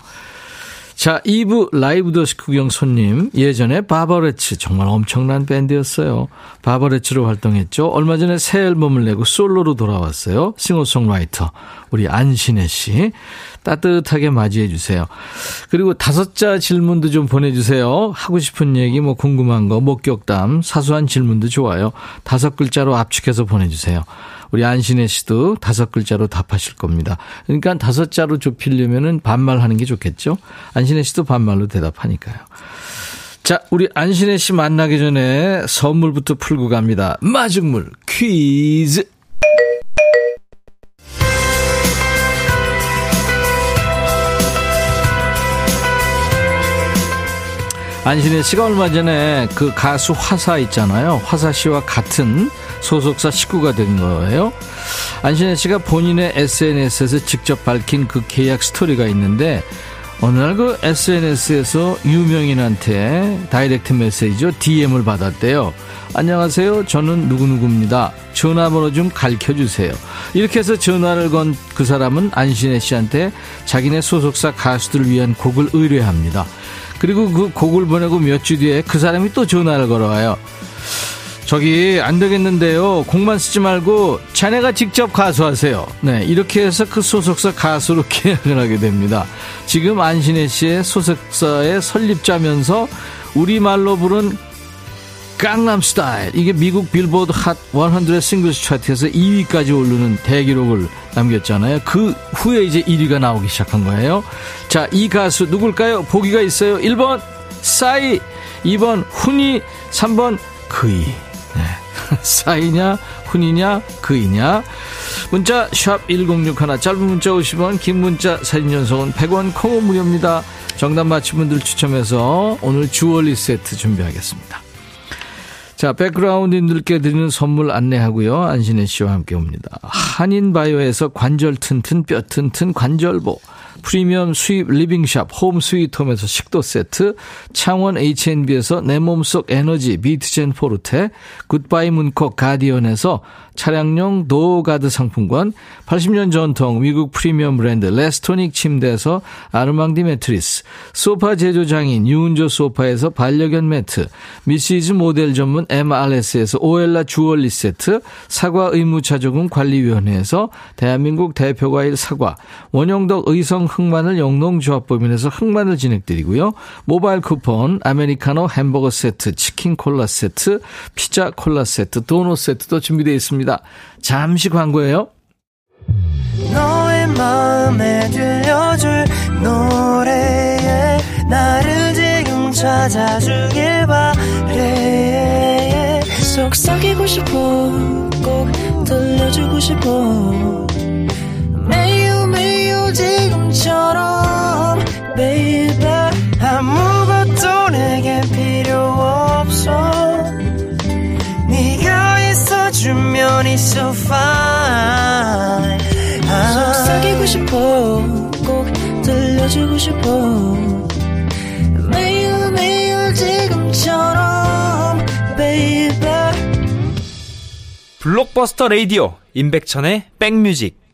자, 2부 라이브 도시 구경 손님, 예전에 바버렛츠, 정말 엄청난 밴드였어요. 바버렛츠로 활동했죠. 얼마 전에 새 앨범을 내고 솔로로 돌아왔어요. 싱어송라이터 우리 안신혜 씨, 따뜻하게 맞이해 주세요. 그리고 5자 질문도 좀 보내주세요. 하고 싶은 얘기, 뭐 궁금한 거, 목격담, 사소한 질문도 좋아요. 5글자로 압축해서 보내주세요. 우리 안신혜 씨도 5글자로 답하실 겁니다. 그러니까 5자로 좁히려면 반말하는 게 좋겠죠. 안신혜 씨도 반말로 대답하니까요. 자, 우리 안신혜 씨 만나기 전에 선물부터 풀고 갑니다. 마중물 퀴즈. 안신혜 씨가 얼마 전에 그 가수 화사 있잖아요. 화사 씨와 같은 소속사 식구가 된 거예요. 안신혜 씨가 본인의 SNS에서 직접 밝힌 그 계약 스토리가 있는데, 어느 날 그 SNS에서 유명인한테 다이렉트 메시지로 DM을 받았대요. 안녕하세요, 저는 누구누구입니다. 전화번호 좀 가르쳐주세요. 이렇게 해서 전화를 건 그 사람은 안신혜 씨한테 자기네 소속사 가수들을 위한 곡을 의뢰합니다. 그리고 그 곡을 보내고 몇 주 뒤에 그 사람이 또 전화를 걸어와요. 저기 안 되겠는데요, 곡만 쓰지 말고 자네가 직접 가수하세요. 네, 이렇게 해서 그 소속사 가수로 계약을 하게 됩니다. 지금 안신혜 씨의 소속사의 설립자면서 우리말로 부른 강남스타일, 이게 미국 빌보드 핫 100 싱글스 차트에서 2위까지 오르는 대기록을 남겼잖아요. 그 후에 이제 1위가 나오기 시작한 거예요. 자, 이 가수 누굴까요? 보기가 있어요. 1번 싸이, 2번 훈이, 3번 그이. 네. 싸이냐 훈이냐 그이냐. 문자 샵 1061, 짧은 문자 50원, 긴 문자 사진 전송은 100원, 콩은 무료입니다. 정답 맞힌 분들 추첨해서 오늘 주얼리 세트 준비하겠습니다. 자, 백그라운드님들께 드리는 선물 안내하고요. 안신혜 씨와 함께 옵니다. 한인바이오에서 관절 튼튼 뼈 튼튼 관절보, 프리미엄 수입 리빙샵 홈 스위트홈에서 식도 세트, 창원 H&B에서 내 몸속 에너지 비트젠 포르테, 굿바이 문콕 가디언에서 차량용 도어가드 상품권, 80년 전통 미국 프리미엄 브랜드 레스토닉 침대에서 아르망디 매트리스, 소파 제조장인 유은조 소파에서 반려견 매트, 미시즈 모델 전문 MRS에서 오엘라 주얼리 세트, 사과 의무차조금 관리위원회에서 대한민국 대표과일 사과, 원영덕 의성 흑마늘 영농조합법인에서 흑마늘 진행드리고요. 모바일 쿠폰, 아메리카노 햄버거 세트, 치킨 콜라 세트, 피자 콜라 세트, 도넛 세트도 준비되어 있습니다. 잠시 광고예요. 너의 마음에 들려줄 노래에 나를 지금 찾아주길 바래. 속삭이고 싶어, 꼭 들려주고 싶어. 매우 지금처럼 baby 아무것도 내게 필요 없어. 네가 있어주면 it's so fine. 속삭이고 싶어, 꼭 들려주고 싶어. 매일매일 지금처럼 baby. 블록버스터 라디오 임백천의 백뮤직.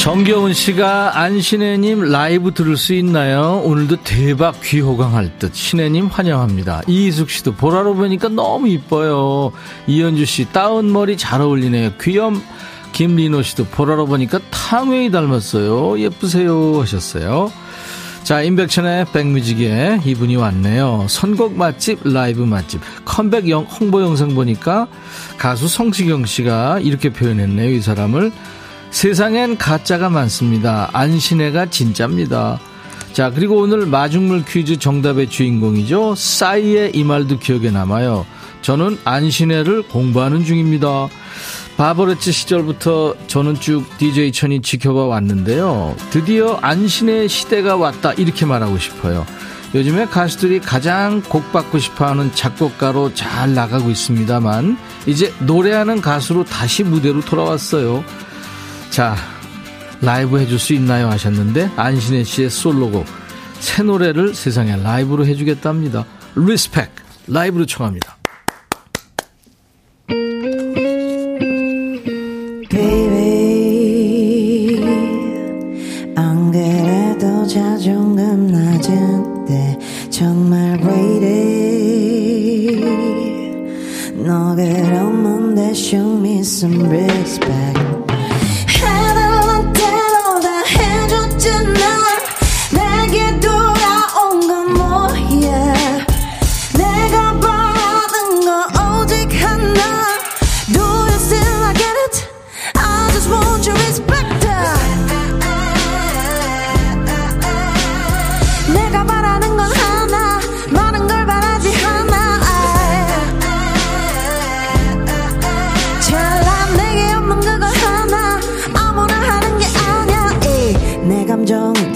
정겨운 씨가 안신혜님 라이브 들을 수 있나요? 오늘도 대박 귀호강할 듯. 신혜님 환영합니다. 이희숙 씨도 보라로 보니까 너무 이뻐요. 이현주 씨 따은 머리 잘 어울리네요. 귀염. 김리노 씨도 보라로 보니까 탕웨이 닮았어요. 예쁘세요 하셨어요. 자, 임백천의 백뮤직에 이분이 왔네요. 선곡 맛집, 라이브 맛집. 컴백 홍보 영상 보니까 가수 성시경 씨가 이렇게 표현했네요. 이 사람을. 세상엔 가짜가 많습니다. 안신혜가 진짜입니다. 자, 그리고 오늘 마중물 퀴즈 정답의 주인공이죠. 싸이의 이 말도 기억에 남아요. 저는 안신혜를 공부하는 중입니다. 바버렛츠 시절부터 저는 쭉 DJ 천이 지켜봐 왔는데요. 드디어 안신혜의 시대가 왔다, 이렇게 말하고 싶어요. 요즘에 가수들이 가장 곡받고 싶어하는 작곡가로 잘 나가고 있습니다만 이제 노래하는 가수로 다시 무대로 돌아왔어요. 자, 라이브 해줄 수 있나요 하셨는데 안신혜 씨의 솔로곡 새 노래를 세상에 라이브로 해주겠답니다. 리스펙 라이브로 청합니다. Baby 안 그래도 자존감 낮은데 정말 왜 이래. 너 그러면 내 show me some respect.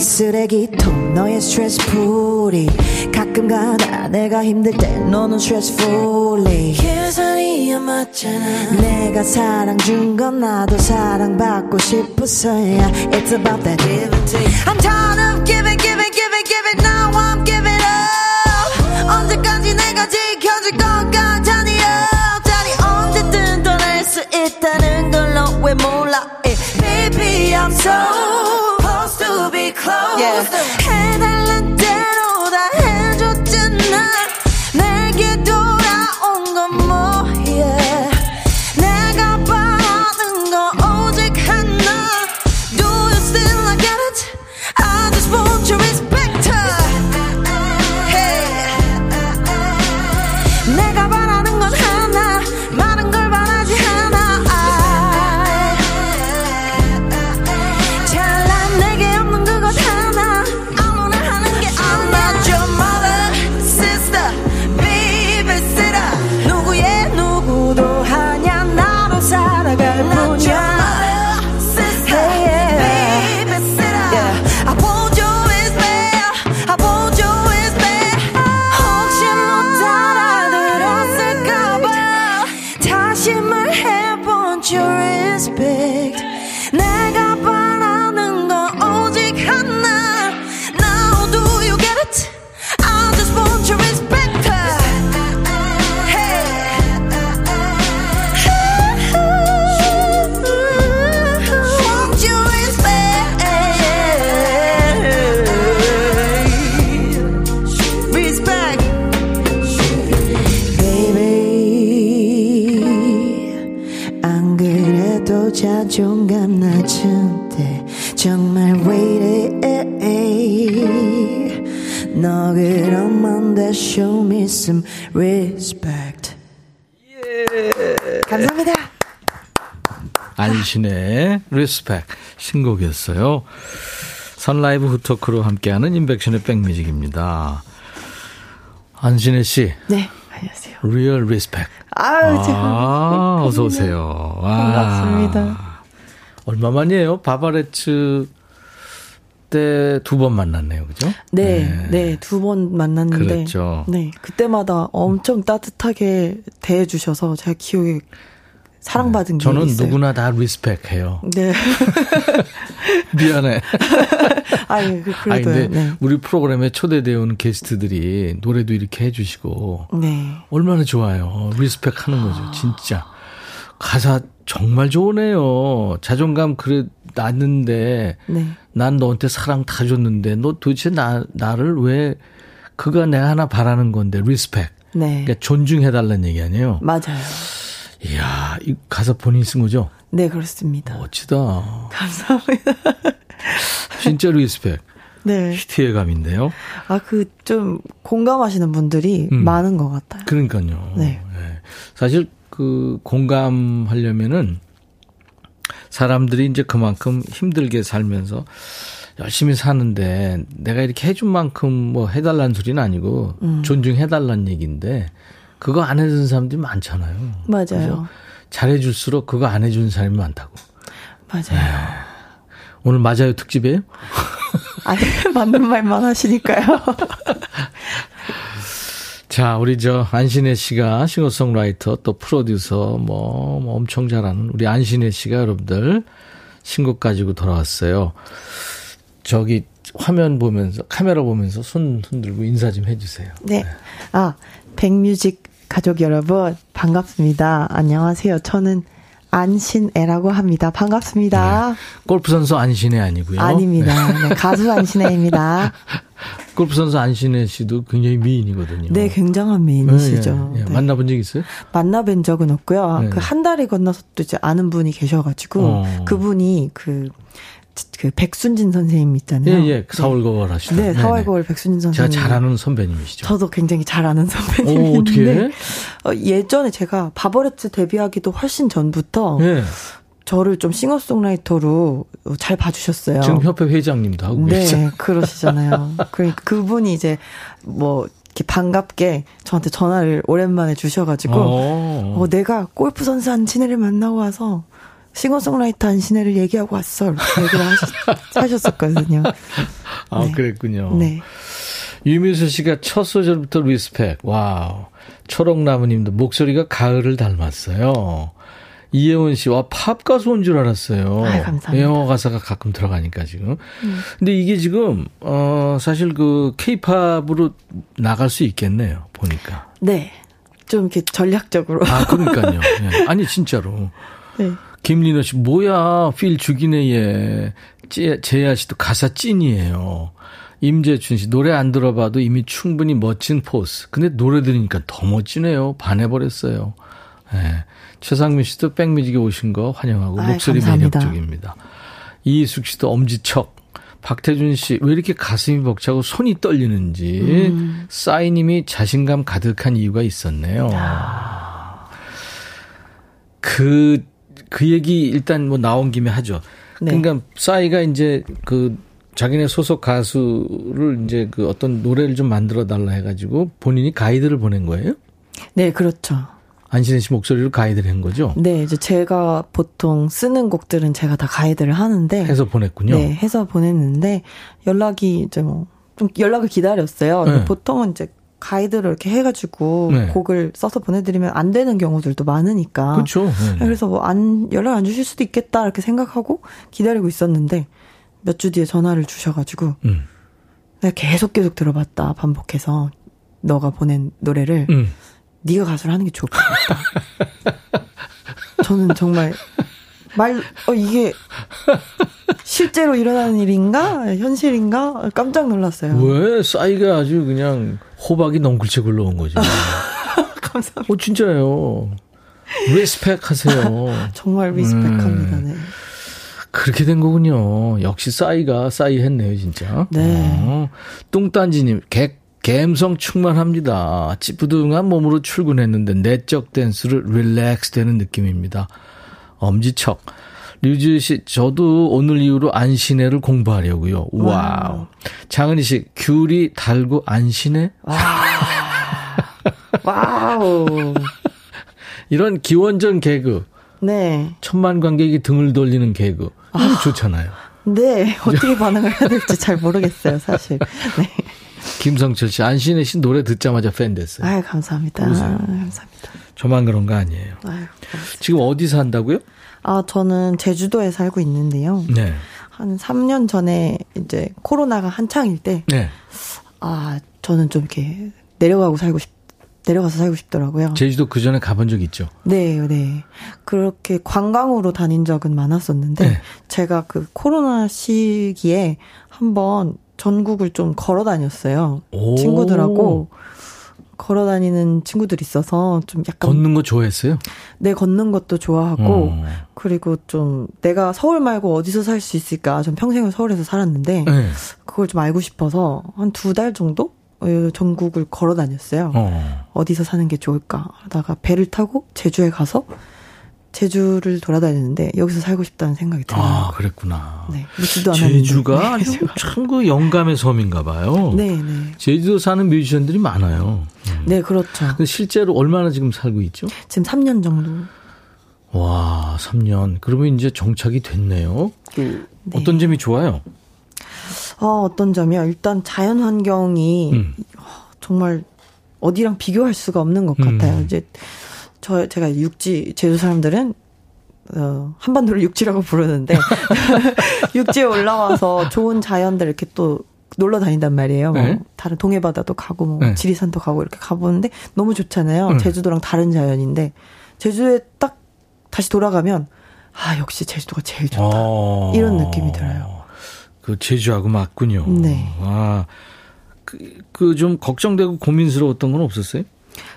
쓰레기통 너의 스트레스 풀이 가끔가다 내가 힘들 때 너는 스트레스 풀이 계산이 안 맞잖아. 내가 사랑 준 건 나도 사랑받고 싶었어야. It's about that give and take. I'm tired of giving giving giving giving. Now I'm giving up. 언제까지 내가 지켜줄 것 같아니요. 자리 언제든 떠날 수 있다는 걸 너 왜 몰라. Baby I'm so to be close. Yeah. 해달란 대로 다 해줬잖아. 내게 돌아온 건 뭐야. 내가 바라던 거 오직 하나. 또 자존감 낮은 때 정말 왜 이래 너 그러면 다 show me some respect. 예. 감사합니다. 안신혜 respect 신곡이었어요. 선라이브 후토크로 함께하는 인백션의 백뮤직입니다. 안신혜 씨. 네. 안녕하세요. Real Respect. 제가 어서 오세요. 반갑습니다. 와. 얼마만이에요? 바버렛츠 때 두 번 만났네요, 그죠? 네, 두 번 만났는데, 그랬죠. 네, 그때마다 엄청 따뜻하게 대해주셔서 제가 기억에 사랑받은 게 있어요. 저는 누구나 다 리스펙해요. 네. 미안해. 아니, 근데 네. 우리 프로그램에 초대되어 온 게스트들이 노래도 이렇게 해주시고 네. 얼마나 좋아요. 리스펙하는 거죠. 진짜. 가사 정말 좋으네요. 자존감 그래 났는데 네. 난 너한테 사랑 다 줬는데 너 도대체 나를 왜 그가 내가 하나 바라는 건데 리스펙. 네. 그러니까 존중해달라는 얘기 아니에요. 맞아요. 이야, 이 가사 본인이 쓴 거죠? 네, 그렇습니다. 멋지다. 감사합니다. 진짜 리스펙. 네. 히트의 감인데요. 아, 그 좀 공감하시는 분들이 많은 것 같아요. 그러니까요. 네. 네. 사실 그 공감하려면은 사람들이 이제 그만큼 힘들게 살면서 열심히 사는데 내가 이렇게 해준 만큼 뭐 해달라는 소리는 아니고 존중해달라는 얘기인데 그거 안 해준 사람들이 많잖아요. 맞아요. 그죠? 잘해줄수록 그거 안 해준 사람이 많다고. 맞아요. 에이. 오늘 맞아요 특집이에요? 아니, 맞는 말만 하시니까요. 자, 우리 안신혜 씨가 싱어송라이터 또 프로듀서 뭐 엄청 잘하는 우리 안신혜 씨가 여러분들 신곡 가지고 돌아왔어요. 저기 화면 보면서 카메라 보면서 손 흔들고 인사 좀 해주세요. 네. 아, 백뮤직 가족 여러분 반갑습니다. 안녕하세요. 저는 안신애라고 합니다. 반갑습니다. 네. 골프선수 안신애 아니고요. 아닙니다. 네. 네, 가수 안신애입니다. 골프선수 안신애 씨도 굉장히 미인이거든요. 네, 굉장한 미인이시죠. 네. 만나본 적 있어요? 만나뵌 적은 없고요. 네. 그 한 달이 건너서 또 이제 아는 분이 계셔가지고 그분이 그 백순진 선생님 있잖아요. 예, 예. 4월 9월 하시죠. 네, 4월 9월 백순진 선생님. 제가 잘 아는 선배님이시죠. 저도 굉장히 잘 아는 선배님인데. 어떻게? 예전에 제가 바버렛츠 데뷔하기도 훨씬 전부터 예. 저를 좀 싱어송라이터로 잘 봐주셨어요. 지금 협회 회장님도 하고 계시죠. 네, 그러시잖아요. 그러니까 그분이 이제 뭐. 반갑게 저한테 전화를 오랜만에 주셔가지고 내가 골프 선수 안신혜를 만나고 와서 싱어송라이터 안신혜를 얘기하고 왔어 이렇게 얘기를 하셨었거든요. 아 네. 그랬군요. 네. 유미수 씨가 첫 소절부터 리스펙. 와우. 초록나무님도 목소리가 가을을 닮았어요. 이혜원 씨, 와, 팝 가수 온 줄 알았어요. 아유, 감사합니다. 영어 가사가 가끔 들어가니까 지금. 근데 이게 지금 사실 그 K-팝으로 나갈 수 있겠네요. 보니까. 네, 좀 이렇게 전략적으로. 아, 그러니까요. 네. 아니 진짜로. 네. 김리노 씨, 뭐야, 필 죽이네 얘. 재야 씨도 가사 찐이에요. 임재춘 씨, 노래 안 들어봐도 이미 충분히 멋진 포스. 근데 노래 들으니까 더 멋지네요. 반해버렸어요. 네. 최상민 씨도 백뮤직에 오신 거 환영하고 목소리 감사합니다. 매력적입니다. 이희숙 씨도 엄지척. 박태준 씨, 왜 이렇게 가슴이 벅차고 손이 떨리는지. 싸이님이 자신감 가득한 이유가 있었네요. 아. 그 얘기 일단 뭐 나온 김에 하죠. 네. 그러니까 싸이가 이제 그 자기네 소속 가수를 이제 그 어떤 노래를 좀 만들어 달라 해가지고 본인이 가이드를 보낸 거예요? 네, 그렇죠. 안신혜 씨 목소리로 가이드를 한 거죠? 네, 이제 제가 보통 쓰는 곡들은 제가 다 가이드를 하는데. 해서 보냈군요? 네, 해서 보냈는데, 연락이 이제 좀 연락을 기다렸어요. 네. 보통은 이제 가이드를 이렇게 해가지고 네. 곡을 써서 보내드리면 안 되는 경우들도 많으니까. 그렇죠. 네. 그래서 연락 안 주실 수도 있겠다, 이렇게 생각하고 기다리고 있었는데, 몇 주 뒤에 전화를 주셔가지고, 내가 계속 들어봤다, 반복해서. 너가 보낸 노래를. 네가 가수를 하는 게 좋을 것 같다. 저는 정말 이게 실제로 일어나는 일인가 현실인가 깜짝 놀랐어요. 왜 싸이가 아주 그냥 호박이 넝쿨째 굴러온 거지. 감사합니다. 진짜예요. 리스펙하세요. 정말 리스펙합니다. 네. 그렇게 된 거군요. 역시 싸이가 싸이 했네요, 진짜. 네. 뚱딴지님, 감성 충만합니다. 찌뿌둥한 몸으로 출근했는데 내적 댄스를 릴렉스 되는 느낌입니다. 엄지척. 류지희 씨, 저도 오늘 이후로 안신혜를 공부하려고요. 와우. 장은희 씨, 귤이 달고 안신혜? 와우. 이런 기원전 개그. 네. 천만 관객이 등을 돌리는 개그. 좋잖아요. 네. 어떻게 반응을 해야 될지 잘 모르겠어요, 사실. 네. 김성철 씨, 안신혜 씨 노래 듣자마자 팬 됐어요. 아유, 감사합니다. 감사합니다. 저만 그런 거 아니에요. 아유, 지금 어디서 한다고요? 아, 저는 제주도에 살고 있는데요. 네. 한 3년 전에 이제 코로나가 한창일 때, 네. 아, 저는 좀 이렇게 내려가서 살고 싶더라고요. 제주도 그 전에 가본 적 있죠? 네, 네. 그렇게 관광으로 다닌 적은 많았었는데, 네. 제가 그 코로나 시기에 한번 전국을 좀 걸어 다녔어요. 친구들하고. 걸어 다니는 친구들이 있어서 좀 약간. 걷는 거 좋아했어요? 네, 걷는 것도 좋아하고, 그리고 좀 내가 서울 말고 어디서 살 수 있을까. 전 평생을 서울에서 살았는데, 네. 그걸 좀 알고 싶어서 한 2달 정도? 전국을 걸어 다녔어요. 어디서 사는 게 좋을까 하다가 배를 타고 제주에 가서 제주를 돌아다니는데 여기서 살고 싶다는 생각이 들어요. 아, 그랬구나. 네, 믿지도 않았는데. 제주가 참 그 영감의 섬인가 봐요. 네, 네. 제주도 사는 뮤지션들이 많아요. 네, 그렇죠. 근데 실제로 얼마나 지금 살고 있죠? 지금 3년 정도. 와, 3년. 그러면 이제 정착이 됐네요. 네. 어떤 점이 좋아요? 어떤 점이요? 일단 자연 환경이 정말 어디랑 비교할 수가 없는 것 같아요. 이제 제가 육지, 제주 사람들은, 한반도를 육지라고 부르는데, 육지에 올라와서 좋은 자연들 이렇게 또 놀러 다닌단 말이에요. 뭐 네. 다른 동해바다도 가고, 뭐 네. 지리산도 가고 이렇게 가보는데 너무 좋잖아요. 제주도랑 다른 자연인데, 제주에 딱 다시 돌아가면, 아, 역시 제주도가 제일 좋다. 이런 느낌이 들어요. 그 제주하고 맞군요. 네. 아, 그 좀 걱정되고 고민스러웠던 건 없었어요?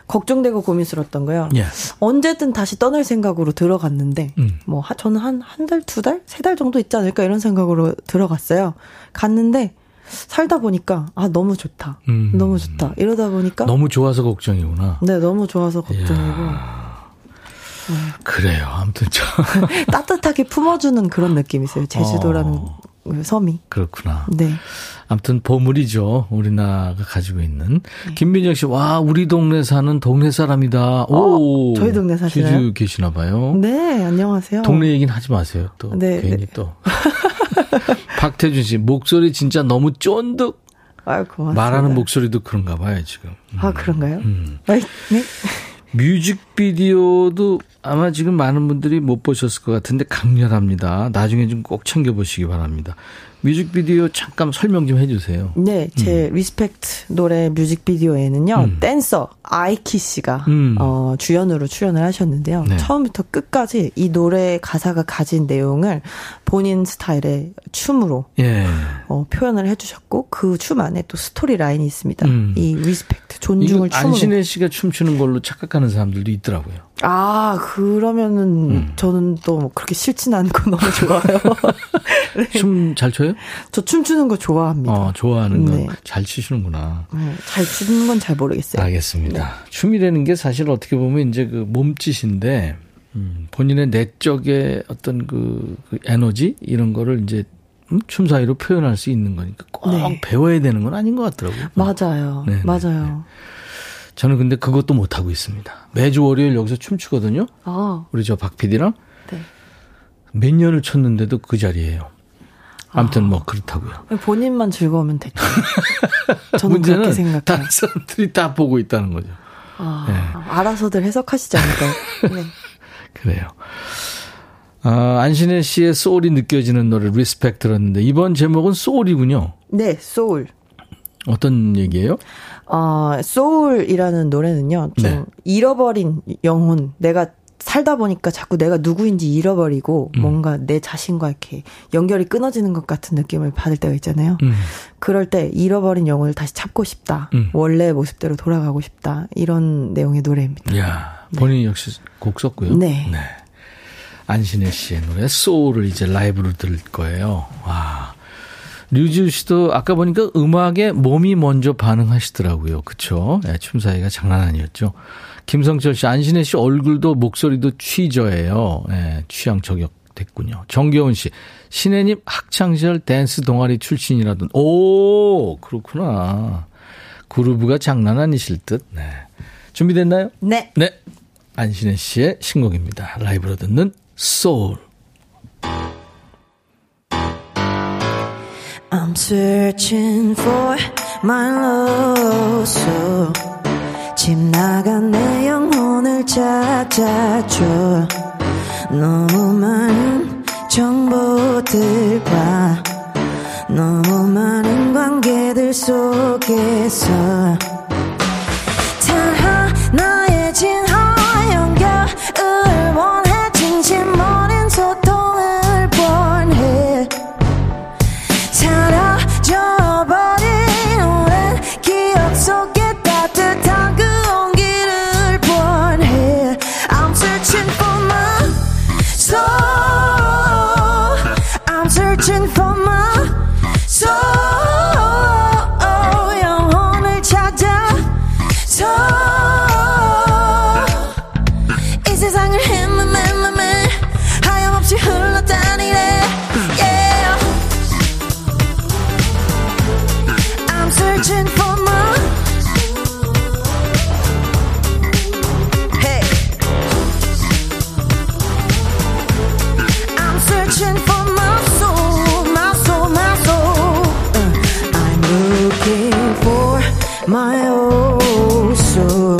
걱정되고 고민스러웠던 거요. 예. 언제든 다시 떠날 생각으로 들어갔는데, 뭐, 저는 한 달, 2달? 3달 정도 있지 않을까 이런 생각으로 들어갔어요. 갔는데, 살다 보니까, 아, 너무 좋다. 너무 좋다. 이러다 보니까. 너무 좋아서 걱정이구나. 네, 너무 좋아서 걱정이고. 네. 그래요. 아무튼 저. 따뜻하게 품어주는 그런 느낌이세요. 제주도라는. 섬이. 그렇구나. 네. 아무튼 보물이죠. 우리나라가 가지고 있는. 네. 김민정 씨, 와, 우리 동네 사는 동네 사람이다. 오, 저희 동네 사시나요? 제주 계시나 봐요. 네, 안녕하세요. 동네 얘기는 하지 마세요. 또 네, 괜히 네. 또. 박태준 씨, 목소리 진짜 너무 쫀득. 아유, 고맙습니다. 말하는 목소리도 그런가 봐요, 지금. 아, 그런가요? 네. 뮤직비디오도 아마 지금 많은 분들이 못 보셨을 것 같은데 강렬합니다. 나중에 좀 꼭 챙겨보시기 바랍니다. 뮤직비디오 잠깐 설명 좀 해주세요. 네, 제 리스펙트 노래 뮤직비디오에는요. 댄서 아이키 씨가 주연으로 출연을 하셨는데요. 네. 처음부터 끝까지 이 노래의 가사가 가진 내용을 본인 스타일의 춤으로 예. 표현을 해주셨고 그 춤 안에 또 스토리 라인이 있습니다. 이 리스펙트, 존중을 춤으로. 안신혜 씨가 춤추는 걸로 착각하는 사람들도 있더라고요. 아, 그러면은 저는 또 그렇게 싫진 않고 너무 좋아요. 네. 춤 잘 춰요? 저 춤추는 거 좋아합니다. 좋아하는 거. 네. 잘 추시는구나. 네. 잘 추는 건 잘 모르겠어요. 알겠습니다. 네. 춤이라는 게 사실 어떻게 보면 이제 그 몸짓인데 본인의 내적의 어떤 그 에너지 이런 거를 이제 춤 사이로 표현할 수 있는 거니까 꼭 네. 배워야 되는 건 아닌 것 같더라고요. 맞아요. 네네. 맞아요. 네. 저는 근데 그것도 못하고 있습니다. 매주 월요일 여기서 춤추거든요. 우리 저 박 PD랑. 네. 몇 년을 췄는데도 그 자리예요. 아무튼 뭐 그렇다고요. 본인만 즐거우면 됐죠. 저는 그렇게 생각해요. 다른 사람들이 다 보고 있다는 거죠. 네. 알아서들 해석하시지 않을까요? 네. 그래요. 안신혜 씨의 소울이 느껴지는 노래 리스펙 들었는데 이번 제목은 소울이군요. 네. 소울. 어떤 얘기예요? 소울이라는 노래는요. 좀 네. 잃어버린 영혼. 내가 살다 보니까 자꾸 내가 누구인지 잃어버리고 뭔가 내 자신과 이렇게 연결이 끊어지는 것 같은 느낌을 받을 때가 있잖아요. 그럴 때 잃어버린 영혼을 다시 찾고 싶다. 원래의 모습대로 돌아가고 싶다. 이런 내용의 노래입니다. 이야, 본인이 역시 곡 썼고요. 네. 네. 안신혜 씨의 노래 소울을 이제 라이브로 들을 거예요. 와. 류지우 씨도 아까 보니까 음악에 몸이 먼저 반응하시더라고요. 그렇죠? 네, 춤사위가 장난 아니었죠. 김성철 씨, 안신혜 씨 얼굴도 목소리도 취저예요. 네, 취향 저격됐군요. 정겨운 씨, 신혜님 학창시절 댄스 동아리 출신이라던. 오, 그렇구나. 그루브가 장난 아니실 듯. 네. 준비됐나요? 네. 네. 안신혜 씨의 신곡입니다. 라이브로 듣는 소울. I'm searching for my lost soul. 집 나간 내 영혼을 찾아줘. 너무 많은 정보들과 너무 많은 관계들 속에서 다 하나의 진화 연결을 원해. 진심 어린 소통을 원해. 사라져버린 오랜 기억 속에 따뜻한 그 온기를 원해. I'm searching for my soul. I'm searching for my soul. 영혼을 찾아서 이 세상을 헤매매매매 하염없이 흘러다니네. Yeah. I'm searching for my hey. I'm searching for my soul. My soul, my soul. I'm looking for my old soul.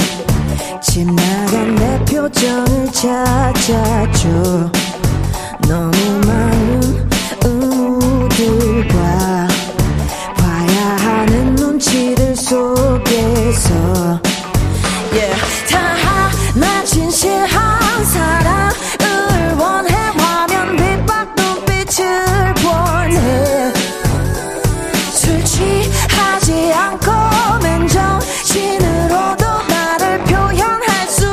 집 나간 내 표정을 찾아줘. 너무 많은 의무들과 봐야 하는 눈치들 속에서 yeah. 다 하나 진실한 사랑을 원해. 화면 빛박 눈빛을 원해. 술 취하지 않고 맨 정신으로도 나를 표현할 수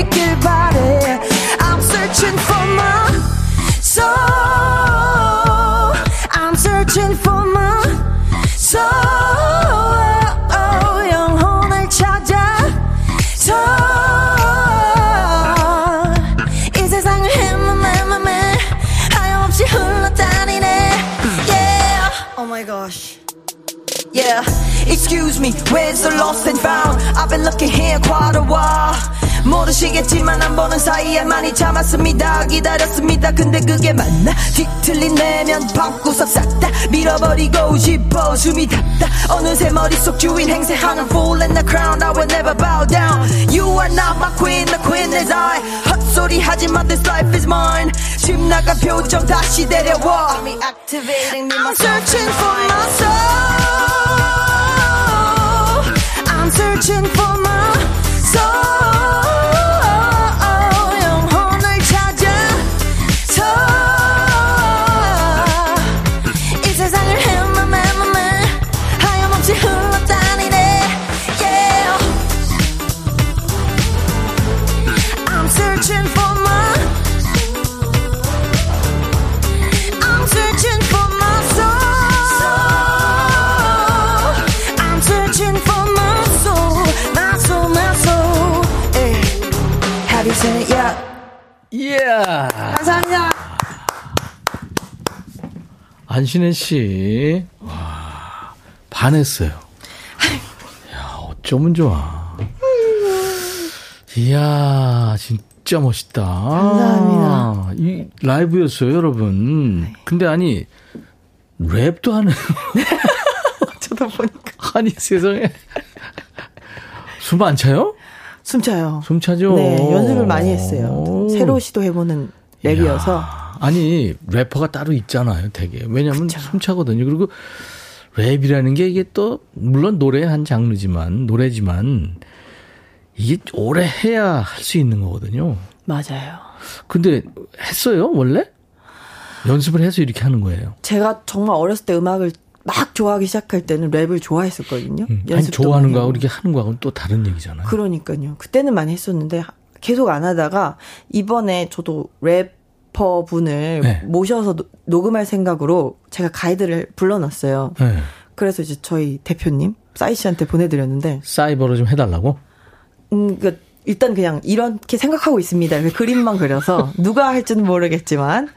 있길 바래. I'm searching for my soul. I'm searching for my soul. 영혼을 찾아서 이 세상을 헤매매매매 하염없이 흘러다니네. Yeah. Oh my gosh. Yeah. Excuse me, where's the lost and found? I've been looking here quite a while. 모르시겠지만 안 보는 사이에 많이 참았습니다. 기다렸습니다. 근데 그게 맞나? 뒤틀린 내면 방구석 싹 다 밀어버리고 싶어. 숨이 닿다. 어느새 머릿속 주인 행세하는 fool in the crown. I will never bow down. You are not my queen, the queen is I. 헛소리 하지만 this life is mine. 집 나간 표정 다시 데려와. I'm searching for my soul. I'm searching for my soul. Yeah. 감사합니다. 안신혜 씨, 와, 반했어요. 야, 어쩌면 좋아. 이야, 진짜 멋있다. 감사합니다. 이 라이브였어요, 여러분. 근데 아니 랩도 하는. 어쩌다 보니까. 아니 세상에. 숨 안 차요? 숨차요. 숨차죠. 네, 연습을 많이 했어요. 새로 시도해보는 랩이어서. 이야, 아니 래퍼가 따로 있잖아요, 되게. 왜냐하면 그쵸. 숨차거든요. 그리고 랩이라는 게 이게 또 물론 노래의 한 장르지만 노래지만 이게 오래 해야 할 수 있는 거거든요. 맞아요. 근데 했어요 원래? 연습을 해서 이렇게 하는 거예요? 제가 정말 어렸을 때 음악을 막 좋아하기 시작할 때는 랩을 좋아했었거든요. 연습도 아니, 좋아하는 거하고 이렇게 하는 거하고는 또 다른 얘기잖아요. 그러니까요. 그때는 많이 했었는데 계속 안 하다가 이번에 저도 래퍼분을 네. 모셔서 녹음할 생각으로 제가 가이드를 불러놨어요. 네. 그래서 이제 저희 대표님 싸이 씨한테 보내드렸는데 싸이버로 좀 해달라고? 그러니까 일단 그냥 이렇게 생각하고 있습니다. 그림만 그려서 누가 할지는 모르겠지만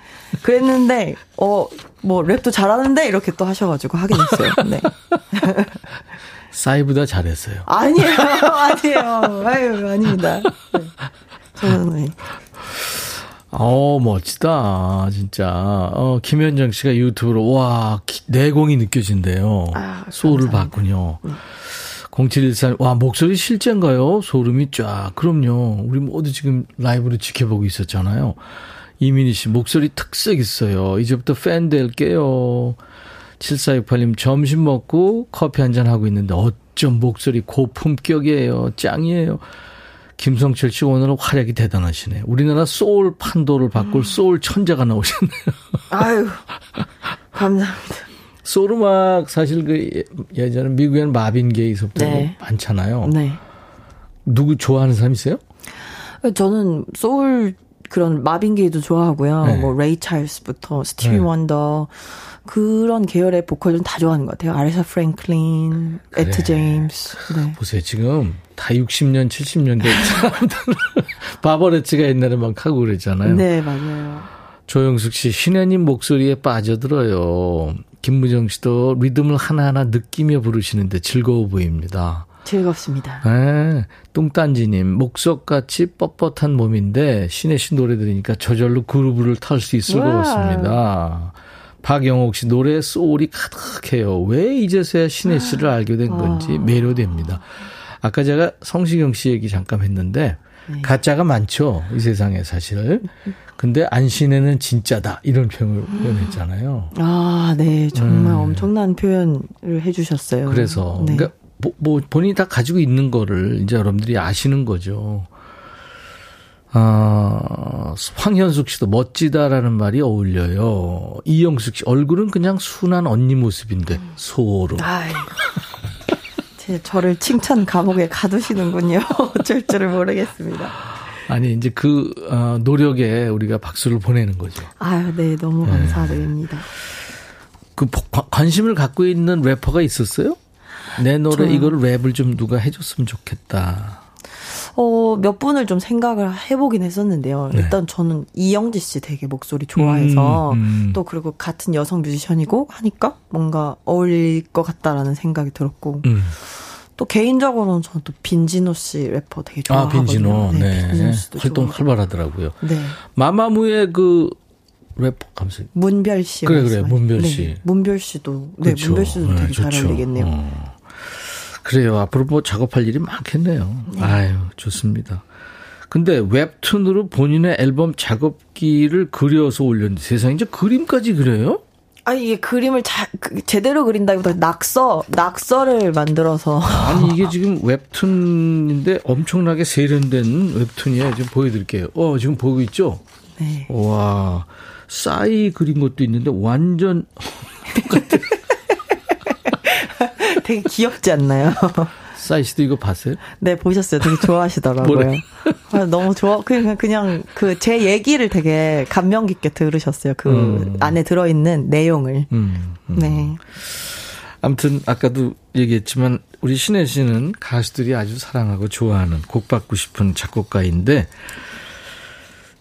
그랬는데 뭐 랩도 잘하는데 이렇게 또 하셔가지고 하긴 했어요. 네. 싸이보다 잘했어요. 아니에요, 아니에요. 아유, 아닙니다. 네. 저는. 네. 멋지다, 진짜. 김현정 씨가 유튜브로, 와, 내공이 느껴진대요. 아, 소울을 봤군요. 네. 0713, 와, 목소리 실제인가요? 소름이 쫙. 그럼요. 우리 모두 지금 라이브로 지켜보고 있었잖아요. 이민희 씨, 목소리 특색 있어요. 이제부터 팬 될게요. 7468님, 점심 먹고 커피 한잔 하고 있는데 어쩜 목소리 고품격이에요. 짱이에요. 김성철 씨 오늘은 활약이 대단하시네. 우리나라 소울 판도를 바꿀 소울 천재가 나오셨네요. 아유, 감사합니다. 소울 음악 사실 그 예전에 미국에는 마빈 게이서부터 네. 많잖아요. 네. 누구 좋아하는 사람 있어요? 저는 소울 그런 마빈 게이도 좋아하고요. 네. 뭐 레이 찰스부터 스티비 네. 원더 그런 계열의 보컬은 다 좋아하는 것 같아요. 아레사 프랭클린, 에트 그래. 제임스. 네. 보세요. 지금 다 60년, 70년대 사람들 바버렛츠가 옛날에 막 하고 그랬잖아요. 네, 맞아요. 조영숙 씨, 신혜님 목소리에 빠져들어요. 김무정 씨도 리듬을 하나하나 느끼며 부르시는데 즐거워 보입니다. 즐겁습니다. 네. 뚱딴지님, 목석같이 뻣뻣한 몸인데 신혜 씨 노래 들으니까 저절로 그루브를 탈 수 있을 것 같습니다. 박영옥 씨 노래에 소울이 가득해요. 왜 이제서야 신혜 씨를 알게 된 건지 매료됩니다. 아까 제가 성시경 씨 얘기 잠깐 했는데 네. 가짜가 많죠. 이 세상에 사실을. 근데 안신혜는 진짜다. 이런 표현을 표현했잖아요. 아, 네. 정말 엄청난 표현을 해 주셨어요. 그래서 네. 그러니까 뭐 본인이 다 가지고 있는 거를 이제 여러분들이 아시는 거죠. 황현숙 씨도 멋지다라는 말이 어울려요. 이영숙 씨 얼굴은 그냥 순한 언니 모습인데 소름. 저를 칭찬 감옥에 가두시는군요. 어쩔 줄을 모르겠습니다. 아니 이제 그 노력에 우리가 박수를 보내는 거죠. 아유, 네, 너무 감사드립니다. 네. 그 관심을 갖고 있는 래퍼가 있었어요? 내 노래 이걸 랩을 좀 누가 해줬으면 좋겠다. 몇 분을 좀 생각을 해보긴 했었는데요. 네. 일단 저는 이영지 씨 되게 목소리 좋아해서 또 그리고 같은 여성 뮤지션이고 하니까 뭔가 어울릴 것 같다라는 생각이 들었고 또 개인적으로는 저는 또 빈지노 씨 래퍼 되게 좋아하거든요. 아, 빈지노. 네. 네. 빈지노 씨도 활동 좋아하고. 활발하더라고요. 네. 마마무의 그 래퍼 감사합니다. 문별 씨. 그래. 문별 씨. 네. 문별 씨도. 그렇죠. 네. 문별 씨도 되게 좋죠. 잘 어울리겠네요. 그래요. 앞으로 뭐 작업할 일이 많겠네요. 네. 아유, 좋습니다. 근데 웹툰으로 본인의 앨범 작업기를 그려서 올렸는데 세상에 이제 그림까지 그려요? 아니, 이게 그림을 제대로 그린다기보다 낙서를 만들어서. 아니, 이게 지금 웹툰인데 엄청나게 세련된 웹툰이에요. 지금 보여드릴게요. 지금 보고 있죠? 네. 와, 싸이 그린 것도 있는데 완전 똑같아요. 되게 귀엽지 않나요? 싸이 씨도 이거 봤어요? 네, 보셨어요. 되게 좋아하시더라고요. 너무 좋아. 그냥 그 제 얘기를 되게 감명 깊게 들으셨어요. 그 안에 들어있는 내용을. 네. 아무튼 아까도 얘기했지만 우리 신혜 씨는 가수들이 아주 사랑하고 좋아하는 곡받고 싶은 작곡가인데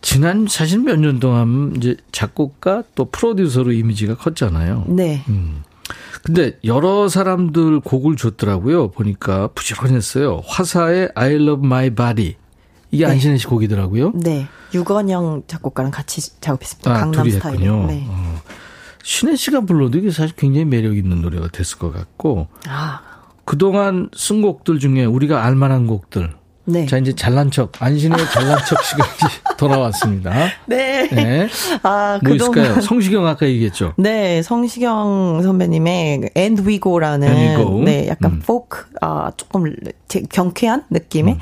지난 사실 몇 년 동안 이제 작곡가 또 프로듀서로 이미지가 컸잖아요. 네. 근데 여러 사람들 곡을 줬더라고요. 보니까 부지런했어요. 화사의 I Love My Body. 이게 네. 안신혜 씨 곡이더라고요. 네. 유건영 작곡가랑 같이 작업했습니다. 강남 스타일이요. 네. 신혜 씨가 불러도 이게 사실 굉장히 매력 있는 노래가 됐을 것 같고. 아. 그동안 쓴 곡들 중에 우리가 알만한 곡들. 네. 자, 이제 잘난 척. 안신혜의 잘난 척 시간이 돌아왔습니다. 네. 네. 아, 뭐 있을까요? 성시경 아까 얘기했죠? 네. 성시경 선배님의 And We Go라는 And We Go. 네, 약간 포크, 조금 경쾌한 느낌의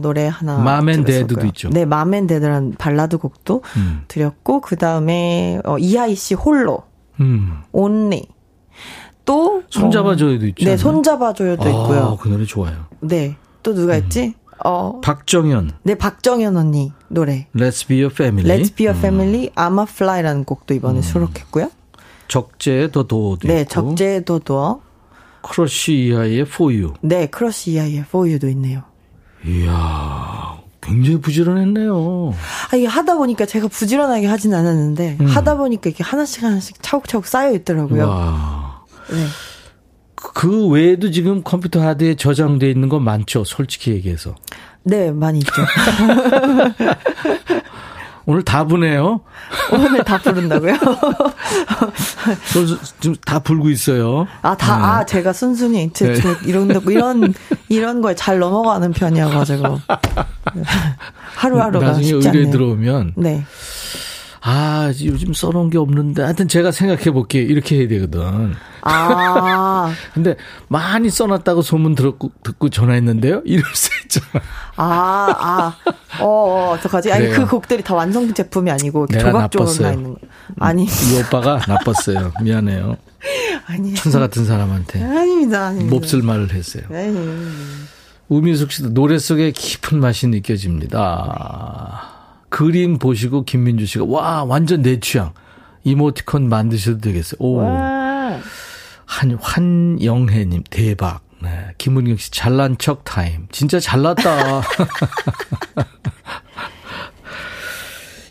노래 하나. 맘 앤 데드도 있죠. 네. 맘 앤 데드라는 발라드 곡도 드렸고, 그 다음에 이하이 씨 홀로, Only. 또. 손잡아줘요도 있죠. 네. 손잡아줘요도 있고요. 그 노래 좋아요. 네. 또 누가 있지? 박정현. 네, 박정현 언니 노래. Let's Be Your Family. Let's Be Your Family, I'm a Fly라는 곡도 이번에 수록했고요. 적재의 더도어도 네, 있고. 적재의 더도어. 크러쉬 이하이의 For You. 네, 크러쉬 이하이의 For You도 있네요. 이야, 굉장히 부지런했네요. 아, 이게 하다 보니까 제가 부지런하게 하진 않았는데 하다 보니까 이렇게 하나씩 하나씩 차곡차곡 쌓여 있더라고요. 와. 네. 그 외에도 지금 컴퓨터 하드에 저장되어 있는 거 많죠, 솔직히 얘기해서. 네, 많이 있죠. 오늘 다 부네요. 오늘 다 부른다고요? 지금 다 불고 있어요. 아, 다, 네. 아, 제가 순순히, 네. 이런 거에 잘 넘어가는 편이어가지고. 하루하루가. 나중에 쉽지 않네요. 의뢰 들어오면. 네. 아, 요즘 써놓은 게 없는데. 하여튼 제가 생각해 볼게. 이렇게 해야 되거든. 아. 근데 많이 써놨다고 소문 듣고 전화했는데요? 이럴 수 있잖아. 어떡하지? 아니, 그래요. 그 곡들이 다 완성된 제품이 아니고 조각조각 나 있는 거. 아니. 이 오빠가 나빴어요. 미안해요. 아니. 천사 같은 사람한테. 아닙니다. 몹쓸 말을 했어요. 아니. 우민숙 씨도 노래 속에 깊은 맛이 느껴집니다. 그림 보시고 김민주 씨가 와 완전 내 취향 이모티콘 만드셔도 되겠어요. 오. 한영혜님 대박. 네. 김은경 씨 잘난 척 타임. 진짜 잘났다.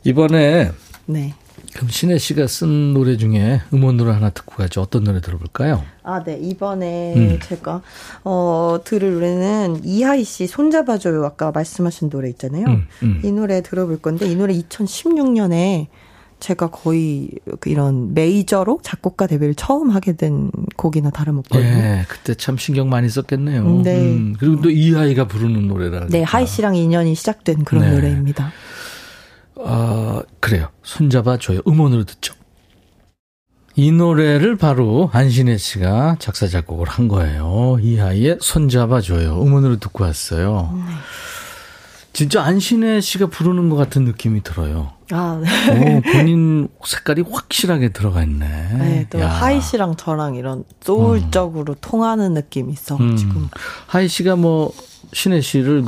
이번에 네. 그럼 신혜 씨가 쓴 노래 중에 음원으로 하나 듣고 가죠. 어떤 노래 들어볼까요? 아, 네. 이번에 제가 들을 노래는 이하이 씨 손잡아줘요. 아까 말씀하신 노래 있잖아요. 이 노래 들어볼 건데 이 노래 2016년에 제가 거의 이런 메이저로 작곡가 데뷔를 처음 하게 된 곡이나 다름없거든요. 네, 그때 참 신경 많이 썼겠네요. 네. 그리고 또 이하이가 부르는 노래라는. 네, 하이 씨랑 인연이 시작된 그런 네. 노래입니다. 그래요. 손잡아줘요. 음원으로 듣죠. 이 노래를 바로 안신혜 씨가 작사 작곡을 한 거예요. 이하이의 손잡아줘요. 음원으로 듣고 왔어요. 진짜 안신혜 씨가 부르는 것 같은 느낌이 들어요. 아, 네. 본인 색깔이 확실하게 들어가 있네. 네, 또 야. 하이 씨랑 저랑 이런 소울적으로 통하는 느낌이 있어가지고. 하이 씨가 뭐 신혜 씨를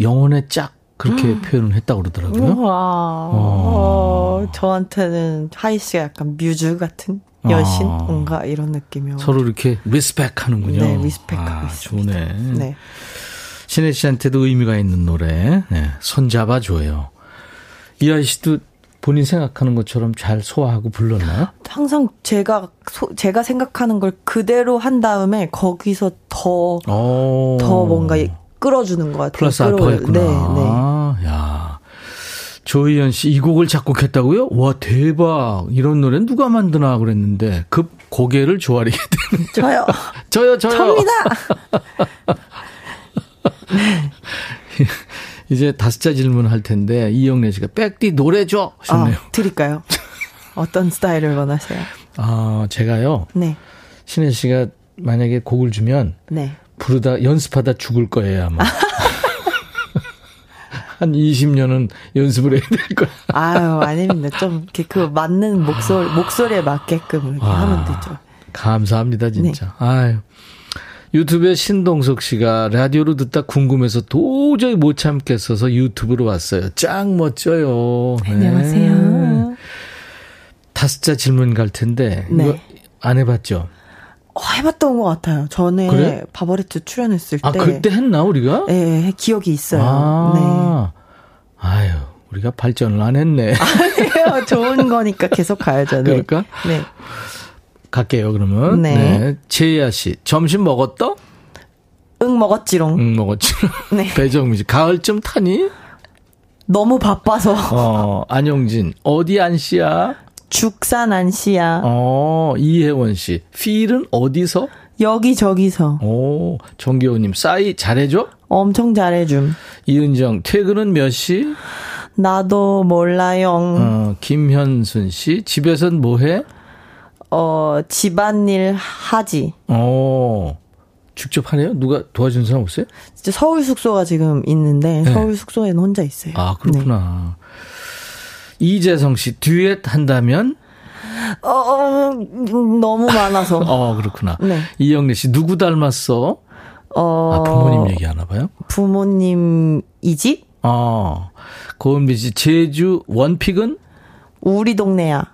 영혼의 짝 그렇게 표현을 했다고 그러더라고요. 저한테는 하이 씨가 약간 뮤즈 같은 여신 뭔가 이런 느낌이요. 서로 이렇게 리스펙하는군요. 네, 리스펙하고 있습니다. 좋네. 네. 신혜 씨한테도 의미가 있는 노래. 네, 손잡아줘요. 이하이 씨도 본인 생각하는 것처럼 잘 소화하고 불렀나요? 항상 제가 생각하는 걸 그대로 한 다음에 거기서 더 뭔가 끌어주는 것 같아요. 플러스 알파였구나. 네. 야, 조희연 씨 이 곡을 작곡했다고요? 와 대박. 이런 노래는 누가 만드나 그랬는데 급 고개를 조아리게 되는. 저요. 접니다. 이제 5자 질문할 텐데 이영래 씨가 백디 노래 줘 하셨네요. 드릴까요? 어떤 스타일을 원하세요? 제가요. 네. 신혜 씨가 만약에 곡을 주면. 네. 부르다 연습하다 죽을 거예요 아마. 한 20년은 연습을 해야 될 거야. 아유 아닙니다. 좀 이렇게 그 맞는 목소리에 맞게끔 이렇게 하면 되죠. 감사합니다 진짜. 네. 아유 유튜브에 신동석 씨가 라디오로 듣다 궁금해서 도저히 못 참겠어서 유튜브로 왔어요. 짱 멋져요. 네. 안녕하세요. 5자 질문 갈 텐데 네. 이거 안 해봤죠? 해봤던 것 같아요. 전에 그래? 바버렛츠 출연했을 때. 아, 그때 했나 우리가? 네, 기억이 있어요. 네. 아유, 우리가 발전을 안 했네. 아니에요, 좋은 거니까 계속 가야죠. 네. 그럴까? 네. 갈게요 그러면. 네. 제이아 씨, 점심 먹었어? 응, 먹었지롱. 네. 배정민 씨, 가을쯤 타니? 너무 바빠서. 안용진, 어디 안 씨야? 죽산 안씨야. 이혜원 씨. 필은 어디서? 여기저기서. 정기호님. 싸이 잘해줘? 엄청 잘해줌. 이은정. 퇴근은 몇 시? 나도 몰라요. 김현순 씨. 집에선 뭐해? 집안일 하지. 직접 하네요? 누가 도와준 사람 없어요? 진짜 서울 숙소가 지금 있는데 네. 서울 숙소에는 혼자 있어요. 아 그렇구나. 네. 이재성 씨, 듀엣 한다면? 너무 많아서. 그렇구나. 네. 이영래 씨, 누구 닮았어? 부모님 얘기하나 봐요? 부모님이지? 고은비지. 제주 원픽은? 우리 동네야.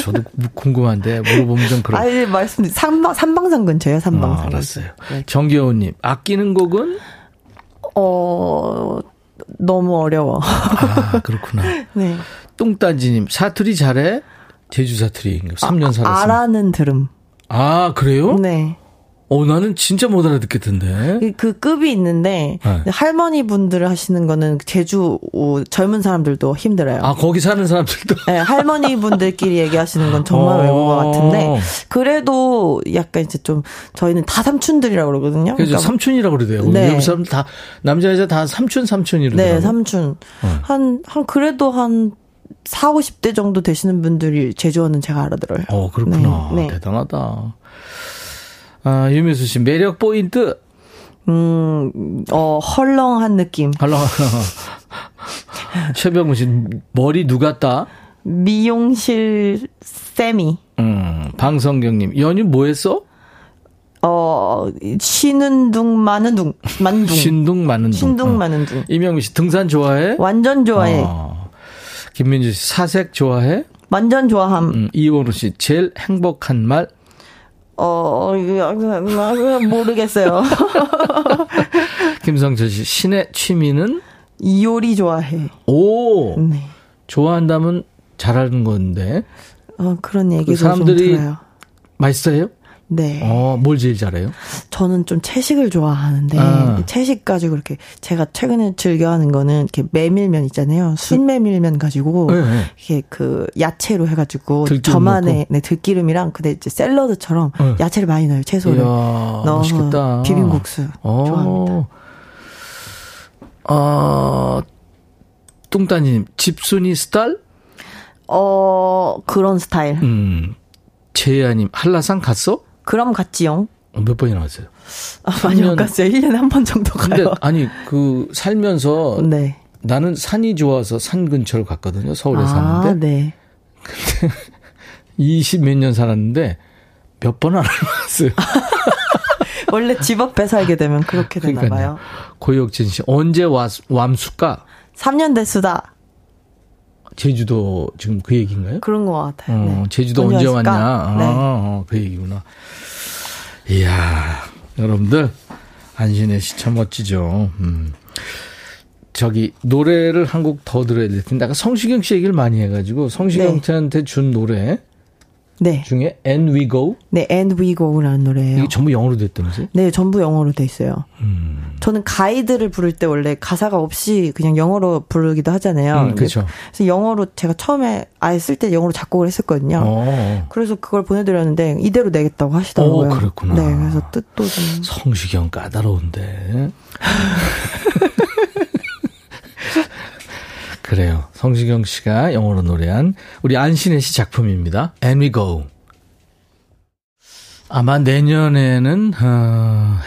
저도 궁금한데 물어보면 좀 그렇고. 아니, 말씀드린 삼방산 근처예요. 삼방산. 알았어요. 네. 정기호님, 아끼는 곡은? 너무 어려워. 그렇구나. 네. 똥딴지님, 사투리 잘해? 제주 사투리. 3년 살았어요. 아라는 들음. 그래요? 네. 나는 진짜 못 알아듣겠던데. 그 급이 있는데, 네. 할머니 분들 하시는 거는 제주 젊은 사람들도 힘들어요. 거기 사는 사람들도? 네, 할머니 분들끼리 얘기하시는 건 정말 외국어 같은데, 그래도 약간 이제 좀, 저희는 다 삼촌들이라고 그러거든요. 그래서 그러니까 삼촌이라고 그러대요. 네. 여기 사람 다, 남자, 여자 다 삼촌이라고. 네, 삼촌. 그래도 한, 40, 50대 정도 되시는 분들이 제주어는 제가 알아들어요. 그렇구나. 네. 대단하다. 유미수 씨, 매력 포인트? 헐렁한 느낌. 최병우 씨, 머리 누갔다? 미용실 쌤이. 방성경님, 연휴 뭐 했어? 쉬는 둥, 마는 둥. 신둥 마는 둥. 이명미 씨, 등산 좋아해? 완전 좋아해. 김민주 씨, 사색 좋아해? 완전 좋아함. 이원우 씨, 제일 행복한 말? 모르겠어요. 김성철 씨, 신의 취미는? 요리 좋아해. 네. 좋아한다면 잘하는 건데. 그런 얘기도 그 사람들이 좀 들어요. 맛있어요? 네. 뭘 제일 잘해요? 저는 좀 채식을 좋아하는데, 채식 가지고 그렇게, 제가 최근에 즐겨하는 거는, 이렇게 메밀면 있잖아요. 순메밀면 가지고, 이렇게 야채로 해가지고, 저만의, 들기름이랑, 근데 이제 샐러드처럼, 야채를 많이 넣어요, 채소를. 넣어서 맛있겠다. 비빔국수. 좋아합니다. 뚱따님, 집순이 스타일? 그런 스타일. 재야님, 한라산 갔어? 그럼 갔지요. 몇 번이나 갔어요? 많이 못 갔어요. 1년에 한 번 정도 가요. 근데 아니 살면서 네. 나는 산이 좋아서 산 근처를 갔거든요. 서울에 사는데. 네. 근데 20 몇 년 살았는데 몇 번 안 갔어요. 원래 집 앞에 살게 되면 그렇게 되나 봐요. 고혁진 씨, 언제 왬수까? 3년 됐수다. 제주도 지금 그 얘기인가요? 그런 것 같아요. 네. 제주도 언제 왔냐? 네. 그 얘기구나. 이야, 여러분들 안신혜 씨 참 멋지죠. 저기 노래를 한 곡 더 들어야 될 텐데 아까 성시경 씨 얘기를 많이 해가지고 성시경 씨한테 준 노래 중에 And We Go. 네, And We Go라는 노래예요. 이게 전부 영어로 됐다면서요? 네, 전부 영어로 돼 있어요. 저는 가이드를 부를 때 원래 가사가 없이 그냥 영어로 부르기도 하잖아요. 그렇죠. 그래서 영어로 제가 처음에 아예 쓸 때 영어로 작곡을 했었거든요. 그래서 그걸 보내드렸는데 이대로 내겠다고 하시더라고요. 그렇구나. 네, 그래서 뜻도 좀. 성시경 까다로운데. 그래요. 성시경 씨가 영어로 노래한 우리 안신혜 씨 작품입니다. And We Go. 아마 내년에는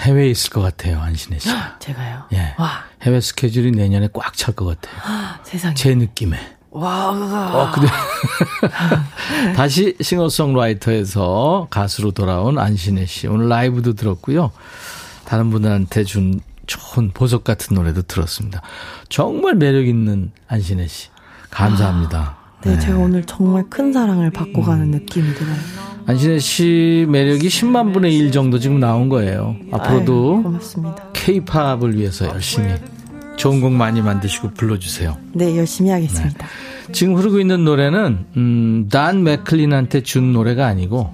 해외에 있을 것 같아요. 안신혜 씨. 제가요? 예. 와. 해외 스케줄이 내년에 꽉 찰 것 같아요. 세상에. 제 느낌에. 와. 다시 싱어송라이터에서 가수로 돌아온 안신혜 씨. 오늘 라이브도 들었고요. 다른 분들한테 준 좋은 보석 같은 노래도 들었습니다. 정말 매력 있는 안신혜 씨 감사합니다. 네, 제가 오늘 정말 큰 사랑을 받고 가는 느낌이 들어요. 안신혜 씨 매력이 10만 분의 1 정도 지금 나온 거예요. 앞으로도 고맙습니다. K-POP을 위해서 열심히 좋은 곡 많이 만드시고 불러주세요. 네, 열심히 하겠습니다. 네. 지금 흐르고 있는 노래는 단 맥클린한테 준 노래가 아니고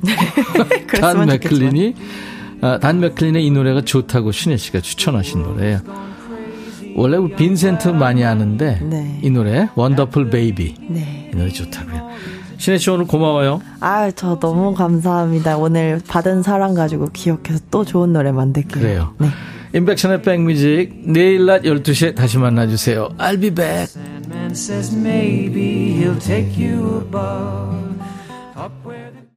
단 맥클린이 단 맥클린의 이 노래가 좋다고 신혜 씨가 추천하신 노래예요. 원래 빈센트 많이 하는데 이 노래 원더풀 베이비 이 노래 좋다고요. 신혜 씨 오늘 고마워요. 저 너무 감사합니다. 오늘 받은 사랑 가지고 기억해서 또 좋은 노래 만들게요. 그래요. 네. 인백션의 백뮤직 내일 낮 12시에 다시 만나주세요. I'll be back.